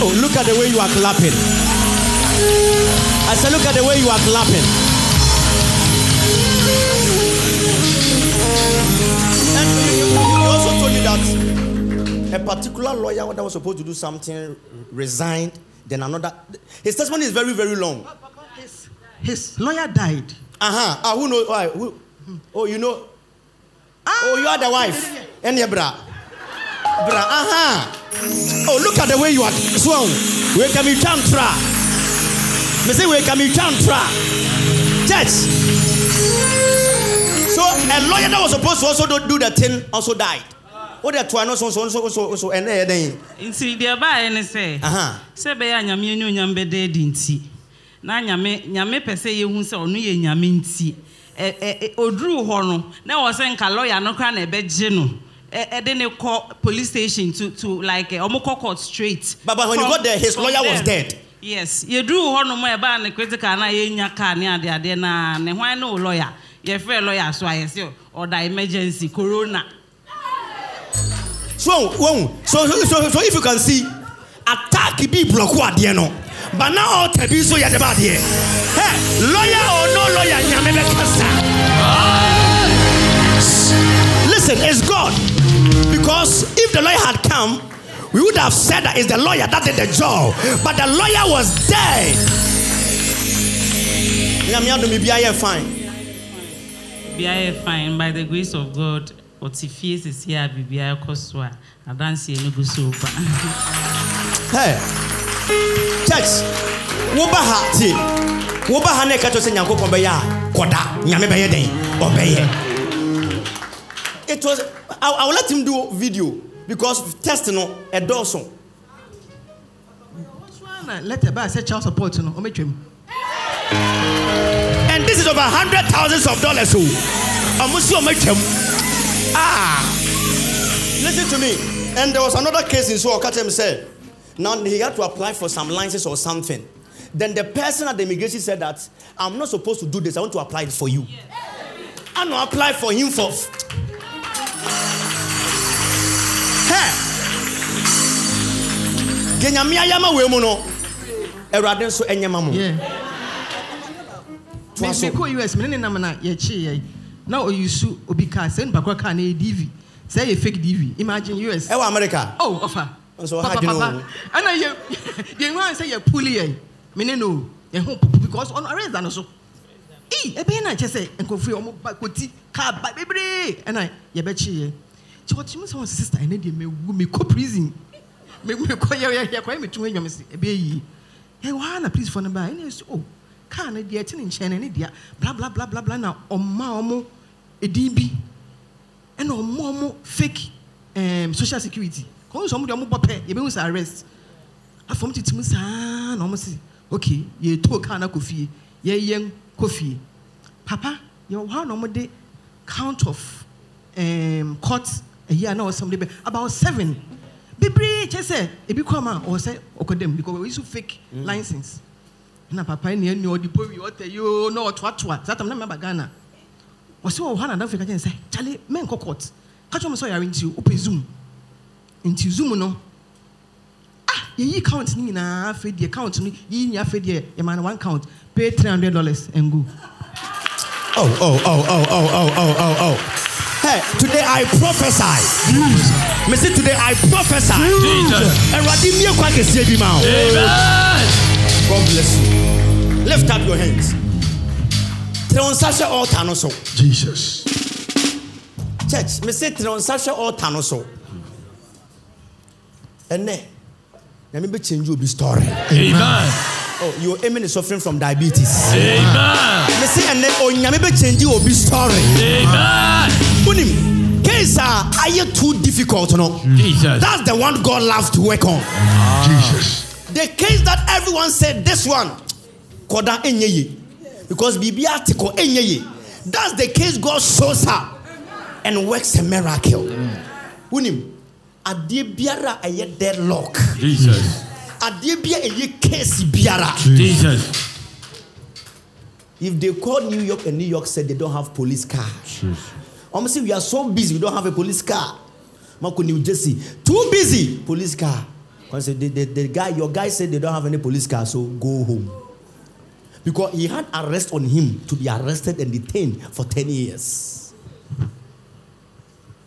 Oh, look at the way you are clapping. I said, look at the way you are clapping. And he also told me that a particular lawyer that was supposed to do something resigned, then another. His testimony is very, very long. His lawyer died. Uh-huh. Ah, who knows why? Who? Oh, you know. Oh, you are the wife. And your bra. Bra. Uh-huh. Oh, look at the way you are. Swung. Where can you chantra? They say, where can you chantra? Church. So, a lawyer that was supposed to also do the thing also died. What they are trying to so, and then. In see, they are by and say, Sebe and Yaminu Yambe dead in tea. Na nyame pese ye hu se onu ye nyame nti odru ho no na wo se nka lawyer no kra na ebeje no de ne call police station to like omoko court straight. But when you got there, his lawyer was dead. Yes, ye dru ho no mo e ba na critical na ye nya ka ne ade na ne hwan no lawyer ye free lawyer so aye se or the emergency corona. So if you can see attack be block wa de no. But now all tabi so you're about here. Hey, lawyer or no lawyer, you may be. Listen, it's God. Because if the lawyer had come, we would have said that it's the lawyer that did the job. But the lawyer was dead. Be fine. By the grace of God, Otifies is here. Be Kasua. I don't see any good soap. Hey. Church, Wobaha T. Wobaha Nekato Senya Kobeya, Koda, Yamebede, Obeye. It was, I will let him do video because testing a dozen. Let the bar set child support to Ometrim. And this is over $100,000s. Almost Ometrim. Listen to me. And there was another case in Sogakope him said. Now, he had to apply for some license or something. Then the person at the immigration said that, I'm not supposed to do this. I want to apply it for you. Yes. I'm not apply for him for... Hey! Yeah. Imagine US. America. Oh, offer. So how do you know? And you want to say you're pulling. No, you hope because on arrest and also. Eh, I just say and go free or back with car by baby. And I, you bet she. So what you must want, sister, and then me go prison. Make me call you quite between your mistake. Hey, Wana, please phone by. And it's oh, can't I dear ten in China and India? Blah, blah, blah, blah, blah. Now, on Mamo, a DB, and on Momo fake social security. Because somebody am bope, you be us arrest. Afom titimu saa na omo okay, ye to ka na kofie, ye yen kofie. Papa, you how no mode count of court a year now somebody about 7. Bibre che say e bi come am or say okodem because we use fake license. Na papa ni eni odi powi o te yo na o twatwa. That am na member Ghana. O say o ha na Africa jen say, "Chale, men ko court. Catch am so ya rent you, open zoom." Into Zoom, no. You count me now, Fed, you count me, you fed your man one count, pay $300 and go. Oh. Hey, today I prophesy. Missy, today I prophesy. And Radimio Quack is saving you now. God bless you. Lift up your hands. Jesus. Church, me say tron sasha altar no so. Ene. Na me be change obi story. Amen. Oh, your amen is suffering from diabetes. Amen. Me say ene onyame be change obi story. Amen. Unim. Cases are you too difficult no? Jesus. That's the one God loves to work on. Jesus. The case that everyone said this one koda enye. Because bibiatiko enye. That's the case God shows her and works a miracle. Unim adie biara aye deadlock. Jesus. Adie biara aye case biara. Jesus. If they call New York and New York said they don't have police car. Jesus. Honestly, we are so busy we don't have a police car. Mako New Jersey, too busy police car. The guy, your guy said they don't have any police car, so go home. Because he had arrest on him to be arrested and detained for 10 years.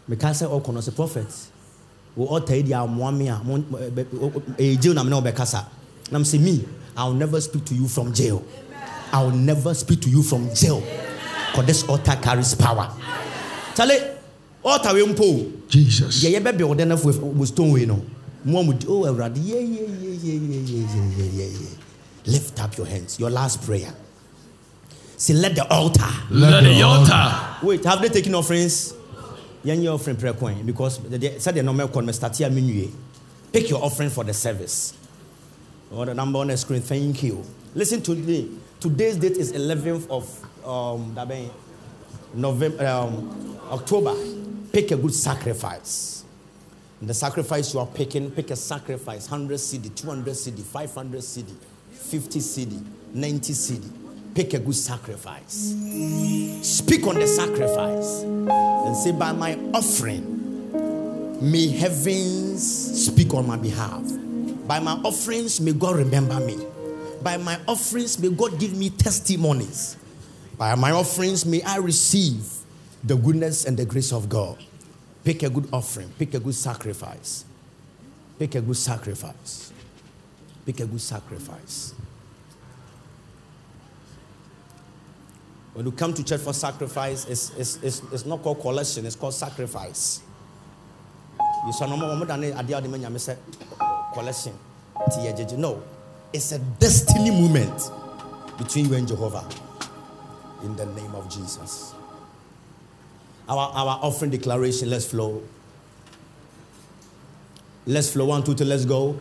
Me can say all kono se prophets. We all tell you I'm one man. Jail na me no be kasa. Na me say me. I'll never speak to you from jail. I'll never speak to you from jail. Cause this altar carries power. Chale altar we mpo. Jesus. Ye be build na for stone we no. Mo mu oh Erade yeah. Lift up your hands. Your last prayer. Say let the altar. Let the altar. Wait, have they taken offerings? Your offering prayer coin because they said the normal coin must pick your offering for the service or the number on the screen. Thank you. Listen to me. Today's date is 11th of November, October. Pick a good sacrifice. And the sacrifice you are picking, pick a sacrifice: 100 CD, 200 CD, 500 CD, 50 CD, 90 CD. Pick a good sacrifice. Speak on the sacrifice and say, by my offering, may heavens speak on my behalf. By my offerings, may God remember me. By my offerings, may God give me testimonies. By my offerings, may I receive the goodness and the grace of God. Pick a good offering. Pick a good sacrifice. Pick a good sacrifice. Pick a good sacrifice. When you come to church for sacrifice, it's not called collection, it's called sacrifice. You saw no more than a collection. No, it's a destiny movement between you and Jehovah. In the name of Jesus. Our offering declaration, let's flow. Let's flow. 1, 2, 3, let's go.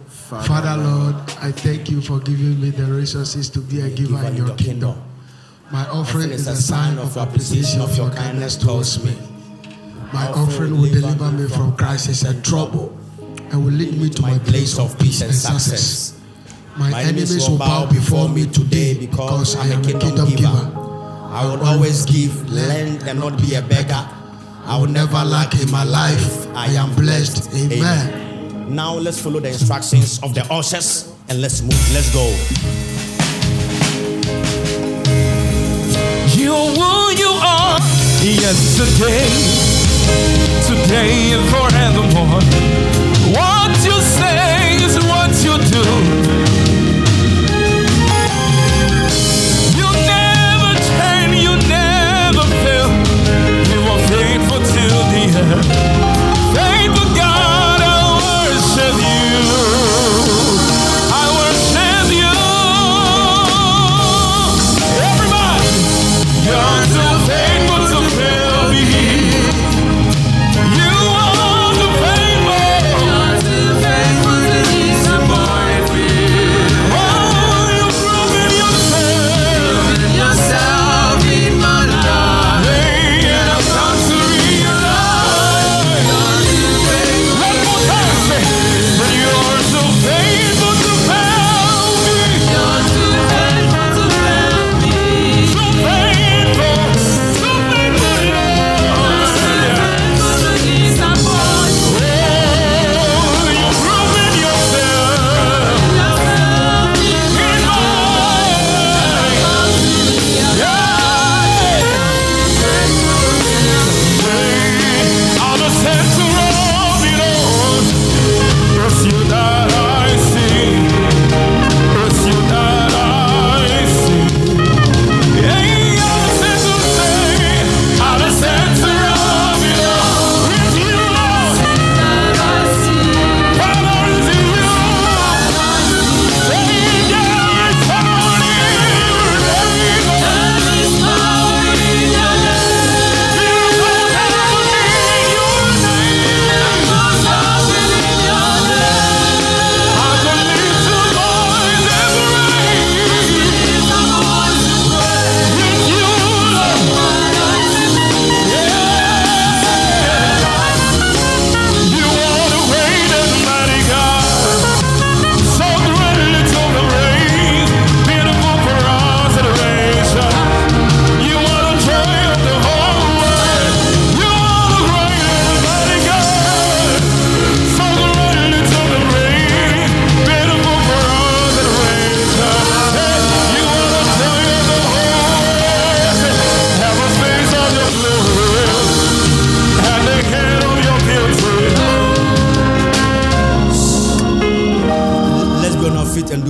Father Lord, I thank you for giving me the resources to be a giver in your kingdom. My offering is a sign of appreciation of your kindness towards me. My offering will deliver me from crisis and trouble and will lead me to my place of peace and success. My enemies will bow before me today because I am a kingdom giver. I will always give, lend, and not be a beggar. I will never lack in my life. I am blessed. Amen. Now let's follow the instructions of the ushers and let's move. Let's go. You are who you are, yesterday, today and forevermore. What you say is what you do. You never change, you never fail. You are faithful till the end. Faithful God, I worship you. Faithful to fail me. You are the faithful.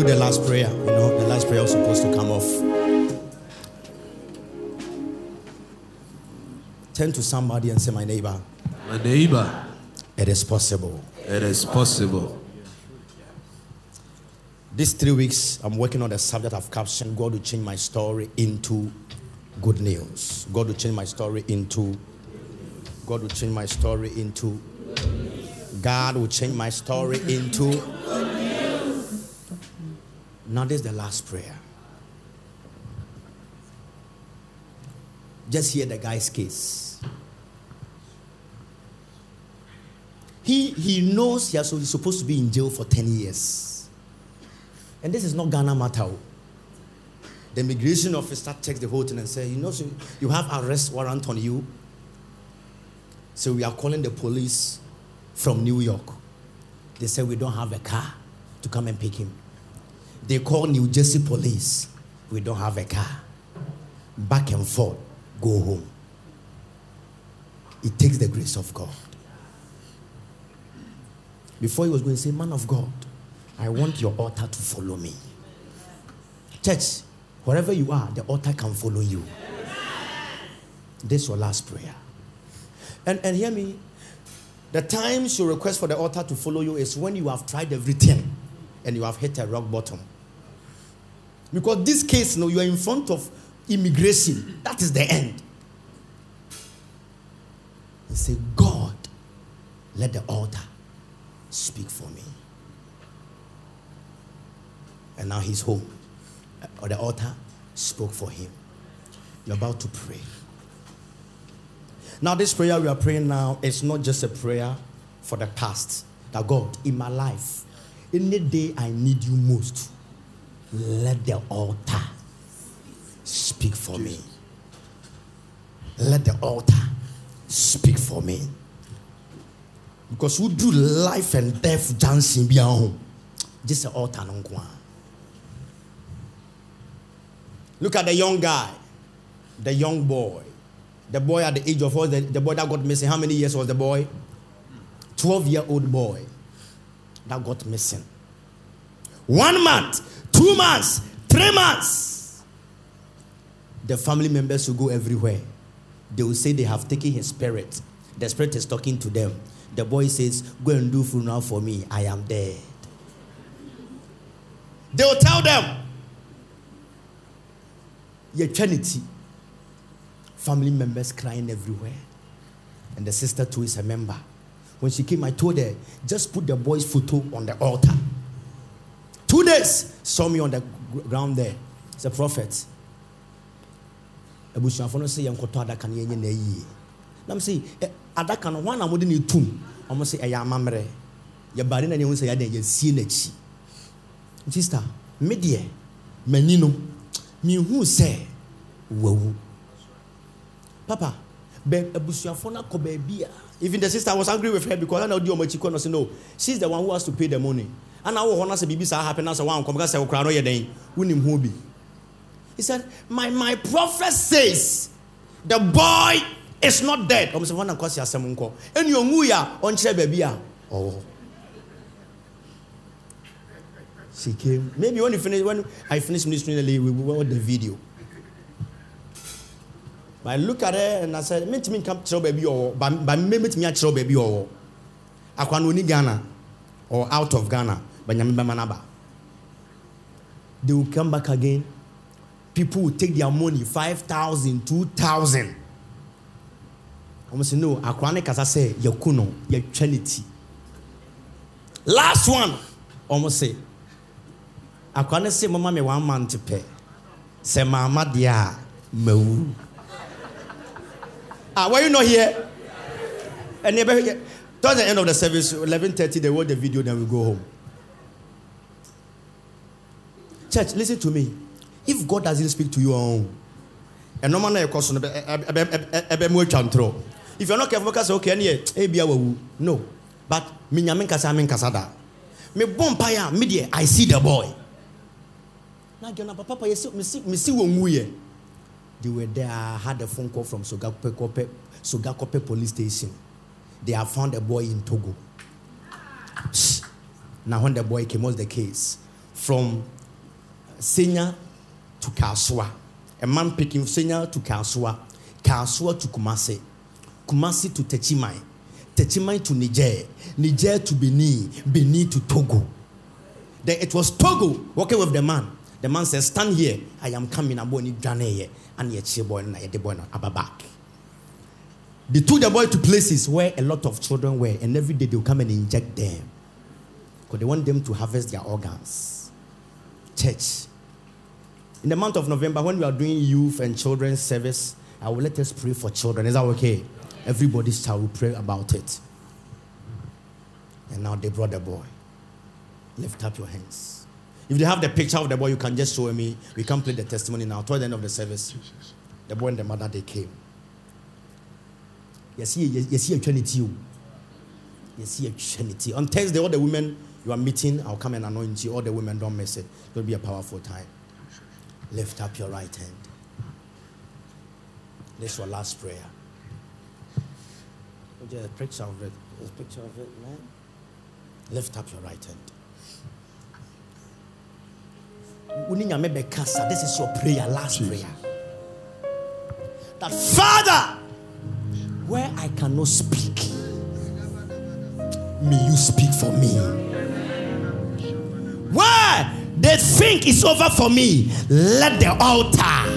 do the last prayer. You know, the last prayer was supposed to come off. Turn to somebody and say, my neighbor. My neighbor. It is possible. It is possible. These 3 weeks, I'm working on the subject I've captioned, God will change my story into good news. God will change my story into... God will change my story into... God will change my story into... Good news. Now this is the last prayer. Just hear the guy's case. He knows he's supposed to be in jail for 10 years. And this is not Ghana matter. The immigration officer checks the whole thing and says, so you have arrest warrant on you. So we are calling the police from New York. They said, we don't have a car to come and pick him. They call New Jersey police. We don't have a car. Back and forth, go home. It takes the grace of God. Before he was going to say, man of God, I want your altar to follow me. Church, wherever you are, the altar can follow you. This is your last prayer. And hear me, the times you request for the altar to follow you is when you have tried everything and you have hit a rock bottom. Because this case, you are in front of immigration. That is the end. You say, God, let the altar speak for me. And now he's home. Or the altar spoke for him. You're about to pray. Now this prayer we are praying now is not just a prayer for the past. That God, in my life, any day I need you most, let the altar speak for me. Let the altar speak for me. Because who do life and death dancing beyond home? Just the altar no go. Look at the young guy, the young boy. The boy at the age of, the boy that got missing, how many years was the boy? 12-year-old boy that got missing. 1 month, 2 months, 3 months. The family members will go everywhere. They will say they have taken his spirit. The spirit is talking to them. The boy says, go and do funeral for me. I am dead. They will tell them, eternity. Family members crying everywhere. And the sister too is a member. When she came, I told her, just put the boy's photo on the altar. 2 days, saw me on the ground there. It's a prophet. I'm saying, one I'm within your tomb. I'm going to say, I am mamre. Your body and you say, I didn't see it. Sister, media, menino. Me who say, wow, Papa, even the sister was angry with her because I know do much she no. She's the one who has to pay the money. And I will honor say baby sa happen as one come because I cry no yeden. Unim hobi. He said, my prophet says the boy is not dead. I'm saying one cause you asem nko. Eni onwuya onche baby a. Oh. She came. Maybe when I finish ministry, we will the video. But I look at her and I said, "Meet me come trouble baby or by me meet me trouble baby or akwanoni Ghana or out of Ghana, but nyambe manaba." They will come back again. People will take their money, 5,000, 2,000. I must say no. Akwani kasa say your kuno, your charity. Last one, I must say. I can't say, Mama, me 1 month to pay. Say, Mama, dear, me. Were you not here? And towards the end of the service, 11:30, they watch the video, then we go home. Church, listen to me. If God doesn't speak to you on, and no man a question, if you're not careful, say, okay, no. But minyamin kasamin kasada. Me bompaya media. I see the boy. They were there. I had a phone call from Sogakope police station. They have found a boy in Togo. Now when the boy came, what's the case? from Senya to Kasua. A man picking Senya to Kasua, Kasua to Kumase, Kumase to Techimai, Techimai to Niger, Niger to Bini, Bini to Togo. Then it was Togo walking with the man. The man said, "Stand here. I am coming. I'm going to Ghana here." And yet, she boy, the boy, back. They took the boy to places where a lot of children were, and every day they would come and inject them, because they want them to harvest their organs. Church. In the month of November, when we are doing youth and children's service, I will let us pray for children. Is that okay? Everybody shall pray about it. And now they brought the boy. Lift up your hands. If they have the picture of the boy, you can just show me. We can play the testimony now. Toward the end of the service, the boy and the mother, they came. You see a Trinity. You see a Trinity. On Thursday, all the women you are meeting, I'll come and anoint you. All the women, don't miss it. It'll be a powerful time. Lift up your right hand. This is your last prayer. There's a picture of it. There's a picture of it, man. Lift up your right hand. This is your prayer, last prayer. That Father, where I cannot speak, may you speak for me. Where they think it's over for me, let the altar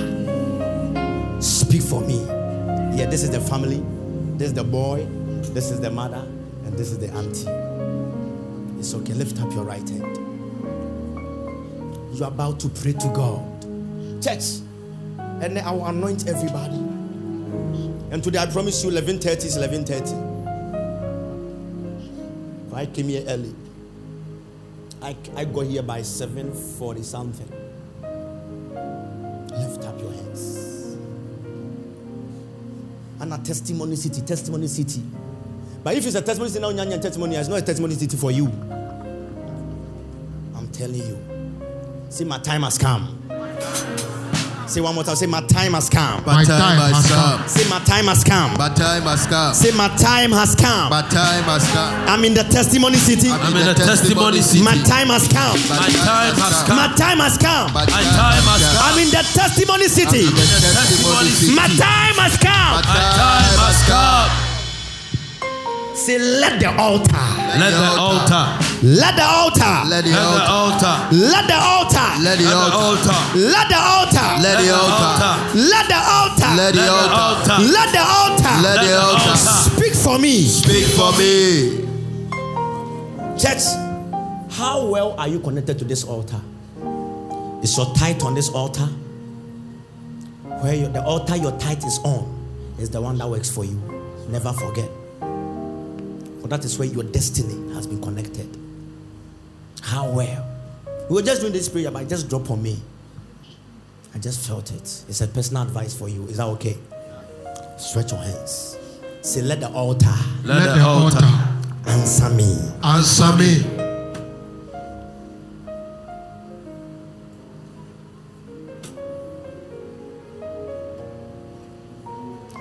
speak for me. Yeah, this is the family. This is the boy. This is the mother. And this is the auntie. It's okay, lift up your right hand. You're about to pray to God. Church, and I will anoint everybody. And today I promise you 11:30 is 11:30. I came here early. I got here by 7:40 something. Lift up your hands. And a testimony city, testimony city. But if it's a testimony city now, it's not a testimony city for you. I'm telling you. See, my time has come. Say one more time. Say, my time has come. My time has come. Say, my time has come. My time has come. Say, my time has come. My time has come. I'm in the testimony city. I'm in the testimony city. My time has come. My time has come. My time has come. My time has come. I'm in the testimony city. My time has come. My time has come. Say, let the altar. Let the altar. Let the altar. Let the altar. Let the altar. Let the altar. Let the altar. Let the altar. Let the altar. Let the altar. Let the altar. Let the altar. Speak for me. Speak for me. Church, how well are you connected to this altar? Is your tithe on this altar? Where the altar your tithe is on is the one that works for you. Never forget. But that is where your destiny has been connected. How well? We were just doing this prayer, but it just dropped on me. I just felt it. It's a personal advice for you. Is that okay? Stretch your hands. Say, let the altar. Let the altar. Answer me. Answer me.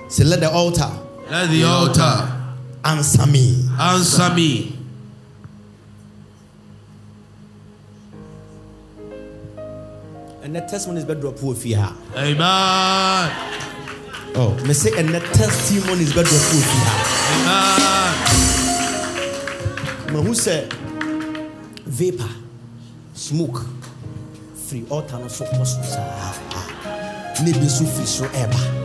Say, let the altar. Let the altar. Answer me. Answer me. And the testimony is better for you. Amen. Oh, me say, and the testimony is better for you. Amen. Who said vapor, smoke, free altar no so possible. Maybe so free so ever.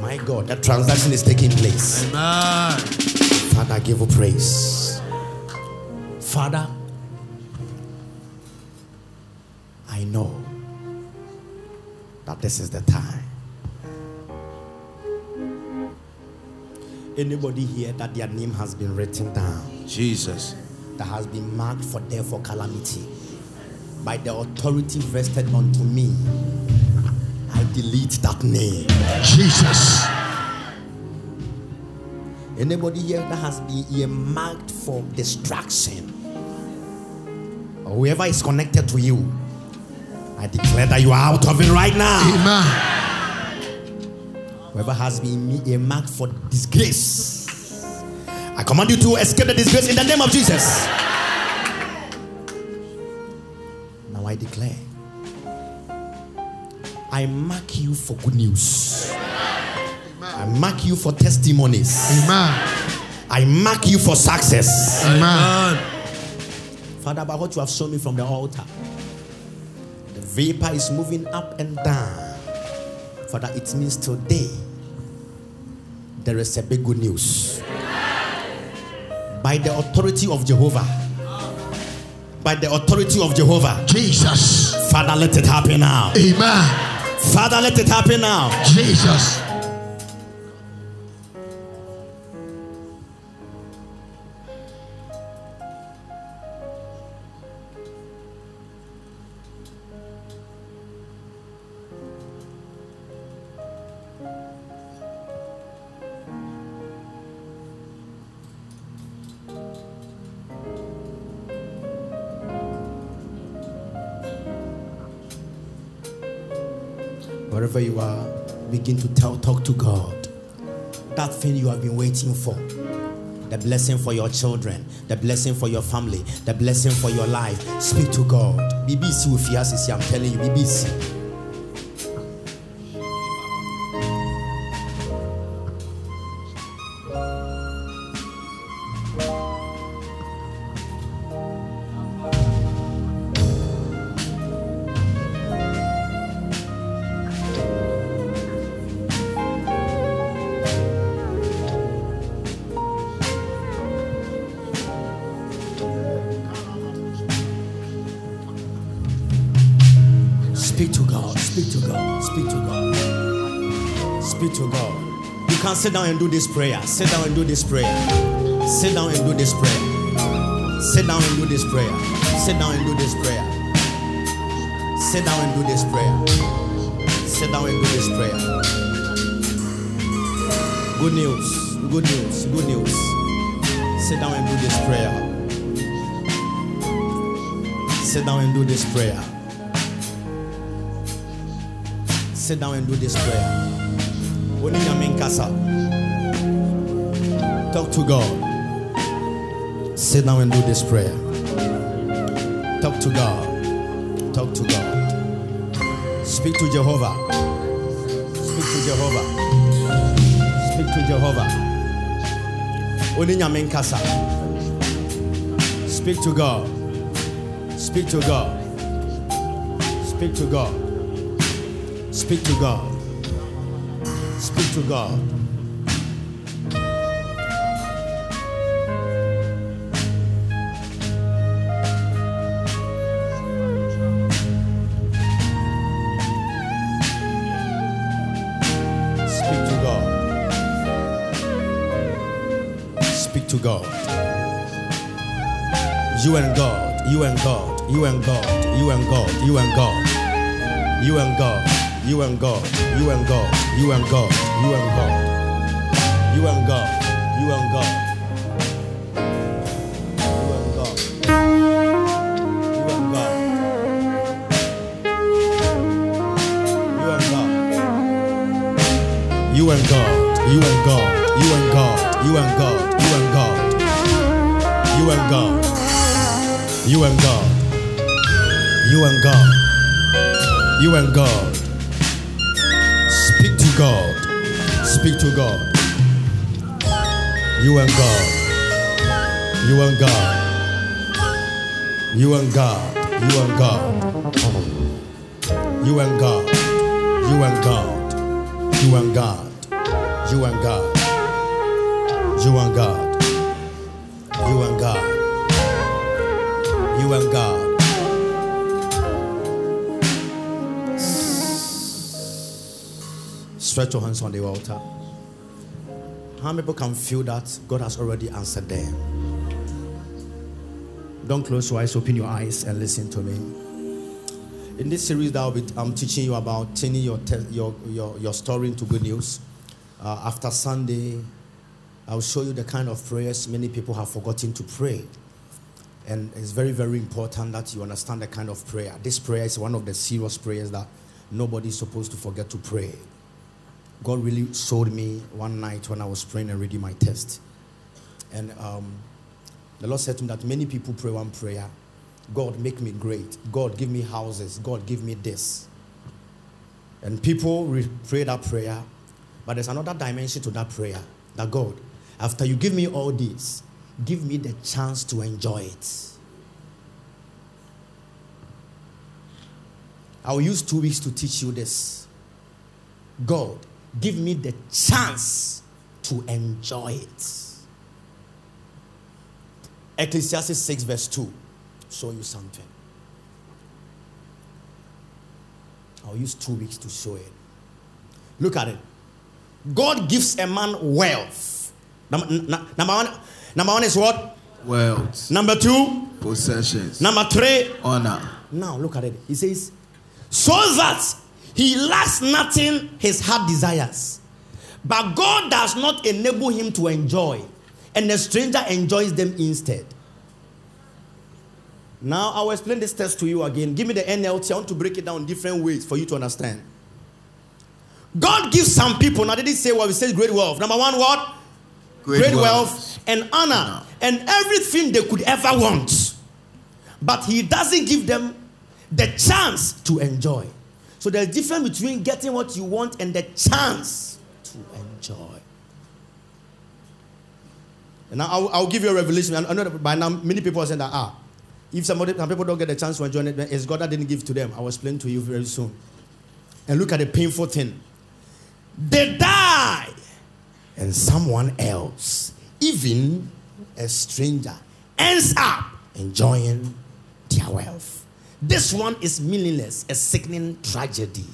My God, that transaction is taking place. Amen. Father, I give you praise. Father, I know that this is the time. Anybody here that their name has been written down, Jesus, that has been marked for death or calamity, by the authority vested unto me, I delete that name. Jesus. Anybody here that has been earmarked for distraction, or whoever is connected to you, I declare that you are out of it right now. Amen. Whoever has been earmarked for disgrace, I command you to escape the disgrace in the name of Jesus. I declare, I mark you for good news. Amen. I mark you for testimonies. Amen. I mark you for success. Amen. Father, by what you have shown me from the altar, the vapor is moving up and down. Father, it means today there is a big good news. By the authority of Jehovah. By the authority of Jehovah. Jesus. Father, let it happen now. Amen. Father, let it happen now. Jesus. Wherever you are, begin to talk to God. That thing you have been waiting for. The blessing for your children. The blessing for your family. The blessing for your life. Speak to God. Be busy with your assist. I'm telling you, be busy. Sit down and do this prayer. Sit down and do this prayer. Sit down and do this prayer. Sit down and do this prayer. Sit down and do this prayer. Sit down and do this prayer. Sit down and do this prayer. Good news. Good news. Good news. Sit down and do this prayer. Sit down and do this prayer. Sit down and do this prayer. Talk to God. Sit down and do this prayer. Talk to God. Talk to God. Speak to Jehovah. Speak to Jehovah. Speak to Jehovah. Speak to God. Speak to God. Speak to God. Speak to God. Speak to God. Speak to God. Speak to God. You and God. You and God. You and God. You and God. You and God. You and God. You and God, you and God, you and God, you and God, you and God, you and God. You and God, you and God, you and God, you and God, you and God, you and God, you and God, you and God, you and God. God, speak to God. You and God, you and God, you and God, you and God, you and God, you and God, you and God, you and God, you and God, you and God, you and God. Stretch your hands on the altar. How many people can feel that God has already answered them? Don't close your eyes. Open your eyes and listen to me. In this series that I'm teaching you about turning your story into good news. After Sunday, I'll show you the kind of prayers many people have forgotten to pray. And it's very, very important that you understand the kind of prayer. This prayer is one of the serious prayers that nobody's supposed to forget to pray. God really showed me one night when I was praying and reading my text. And the Lord said to me that many people pray one prayer God, make me great. God, give me houses. God, give me this. And people pray that prayer. But there's another dimension to that prayer. That God, after you give me all this, give me the chance to enjoy it. I will use 2 weeks to teach you this. God, give me the chance to enjoy it. Ecclesiastes 6 verse 2. Show you something. I'll use 2 weeks to show it. Look at it. God gives a man wealth. Number one is what? Wealth. Number two? Possessions. Number three? Honor. Now look at it. He says, so that he lacks nothing his heart desires. But God does not enable him to enjoy. And the stranger enjoys them instead. Now, I will explain this text to you again. Give me the NLT. I want to break it down in different ways for you to understand. God gives some people, now they didn't say what we said, great wealth. Number one, what? Great wealth and honor and everything they could ever want. But he doesn't give them the chance to enjoy. So there's a difference between getting what you want and the chance to enjoy. And now I'll give you a revelation. I know that by now many people are saying that, if some people don't get the chance to enjoy it, it's God that didn't give to them. I will explain to you very soon. And look at the painful thing. They die. And someone else, even a stranger, ends up enjoying their wealth. This one is meaningless, a sickening tragedy.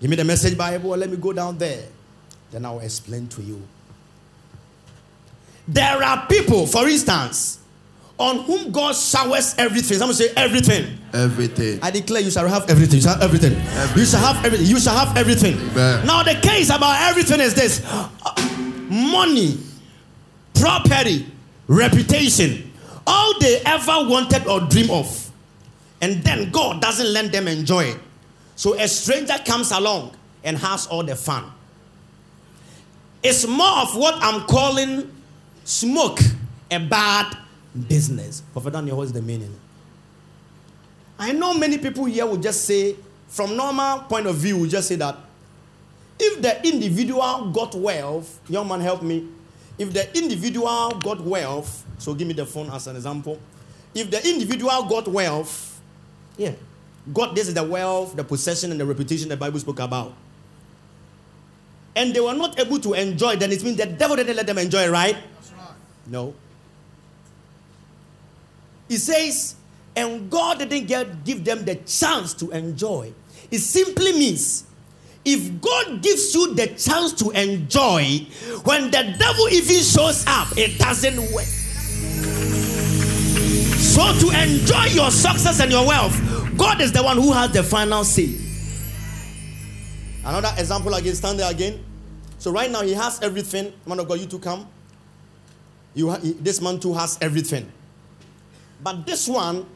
Give me the Message Bible. Let me go down there. Then I will explain to you. There are people, for instance, on whom God showers everything. Someone say everything. Everything. I declare you shall have everything. You shall have everything. You shall have everything. You shall have everything. Amen. Now the case about everything is this. Money, property, reputation. All they ever wanted or dreamed of. And then God doesn't let them enjoy it. So a stranger comes along and has all the fun. It's more of what I'm calling smoke, a bad business. Prophet Daniel, what's the meaning? I know many people here will just say, from normal point of view, will just say that if the individual got wealth, young man, help me. If the individual got wealth, so give me the phone as an example. If the individual got wealth, God, this is the wealth, the possession, and the reputation the Bible spoke about. And they were not able to enjoy, then it means the devil didn't let them enjoy, right? No. He says, and God didn't give them the chance to enjoy. It simply means, if God gives you the chance to enjoy, when the devil even shows up, it doesn't work. So to enjoy your success and your wealth, God is the one who has the final say. Another example again, stand there again. So right now he has everything. Man of God, you two come. This man too has everything. But this one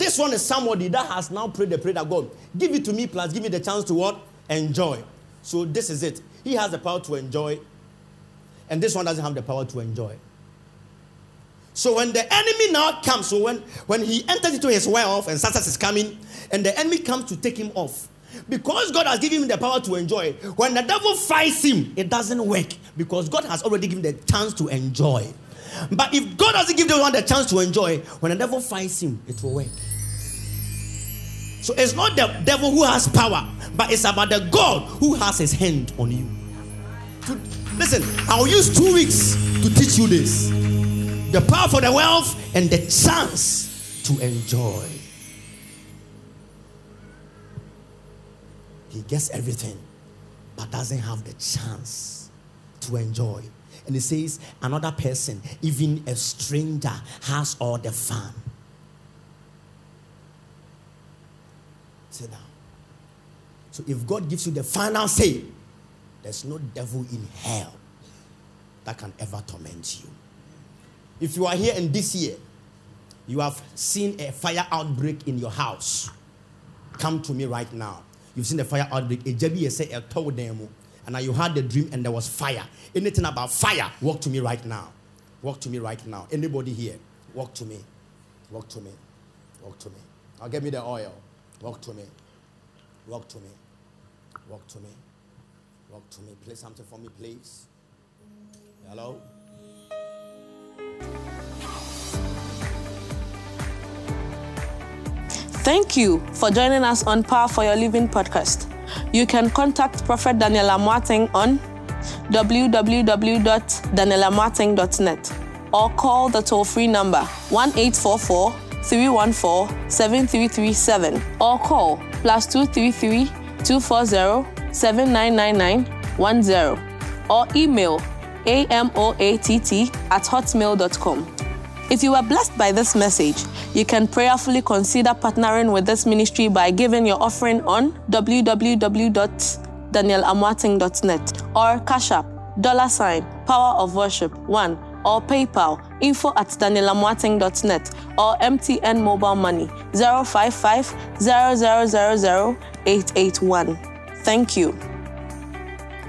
is somebody that has now prayed the prayer that God, give it to me, plus give me the chance to what? Enjoy. So this is it. He has the power to enjoy. And this one doesn't have the power to enjoy. So when the enemy now comes, so when he enters into his wealth and success is coming, and the enemy comes to take him off, because God has given him the power to enjoy, when the devil fights him, it doesn't work because God has already given the chance to enjoy. But if God doesn't give the one the chance to enjoy, when the devil fights him, it will work. So it's not the devil who has power, but it's about the God who has his hand on you. Listen, I'll use 2 weeks to teach you this. The power for the wealth and the chance to enjoy. He gets everything, but doesn't have the chance to enjoy. And he says, another person, even a stranger, has all the fun. Sit down. So if God gives you the final say, there's no devil in hell that can ever torment you. If you are here and this year, you have seen a fire outbreak in your house, come to me right now. You've seen the fire outbreak. And now you had the dream and there was fire. Anything about fire, walk to me right now. Anybody here? Walk to me. Walk to me. Walk to me. Now get me the oil. Walk to me. Walk to me. Walk to me. Walk to me. Play something for me, please. Hello? Thank you for joining us on Power for Your Living podcast. You can contact Prophet Daniel Amwating on www.danielamwating.net or call the toll-free number 1-844-314-7337 or call +233-240-799910 or email amoatt@hotmail.com. If you were blessed by this message, you can prayerfully consider partnering with this ministry by giving your offering on www.danielamwating.net or Cash App, $ Power of Worship 1 or PayPal info@danielamwating.net or MTN Mobile Money 055-0000881. Thank you.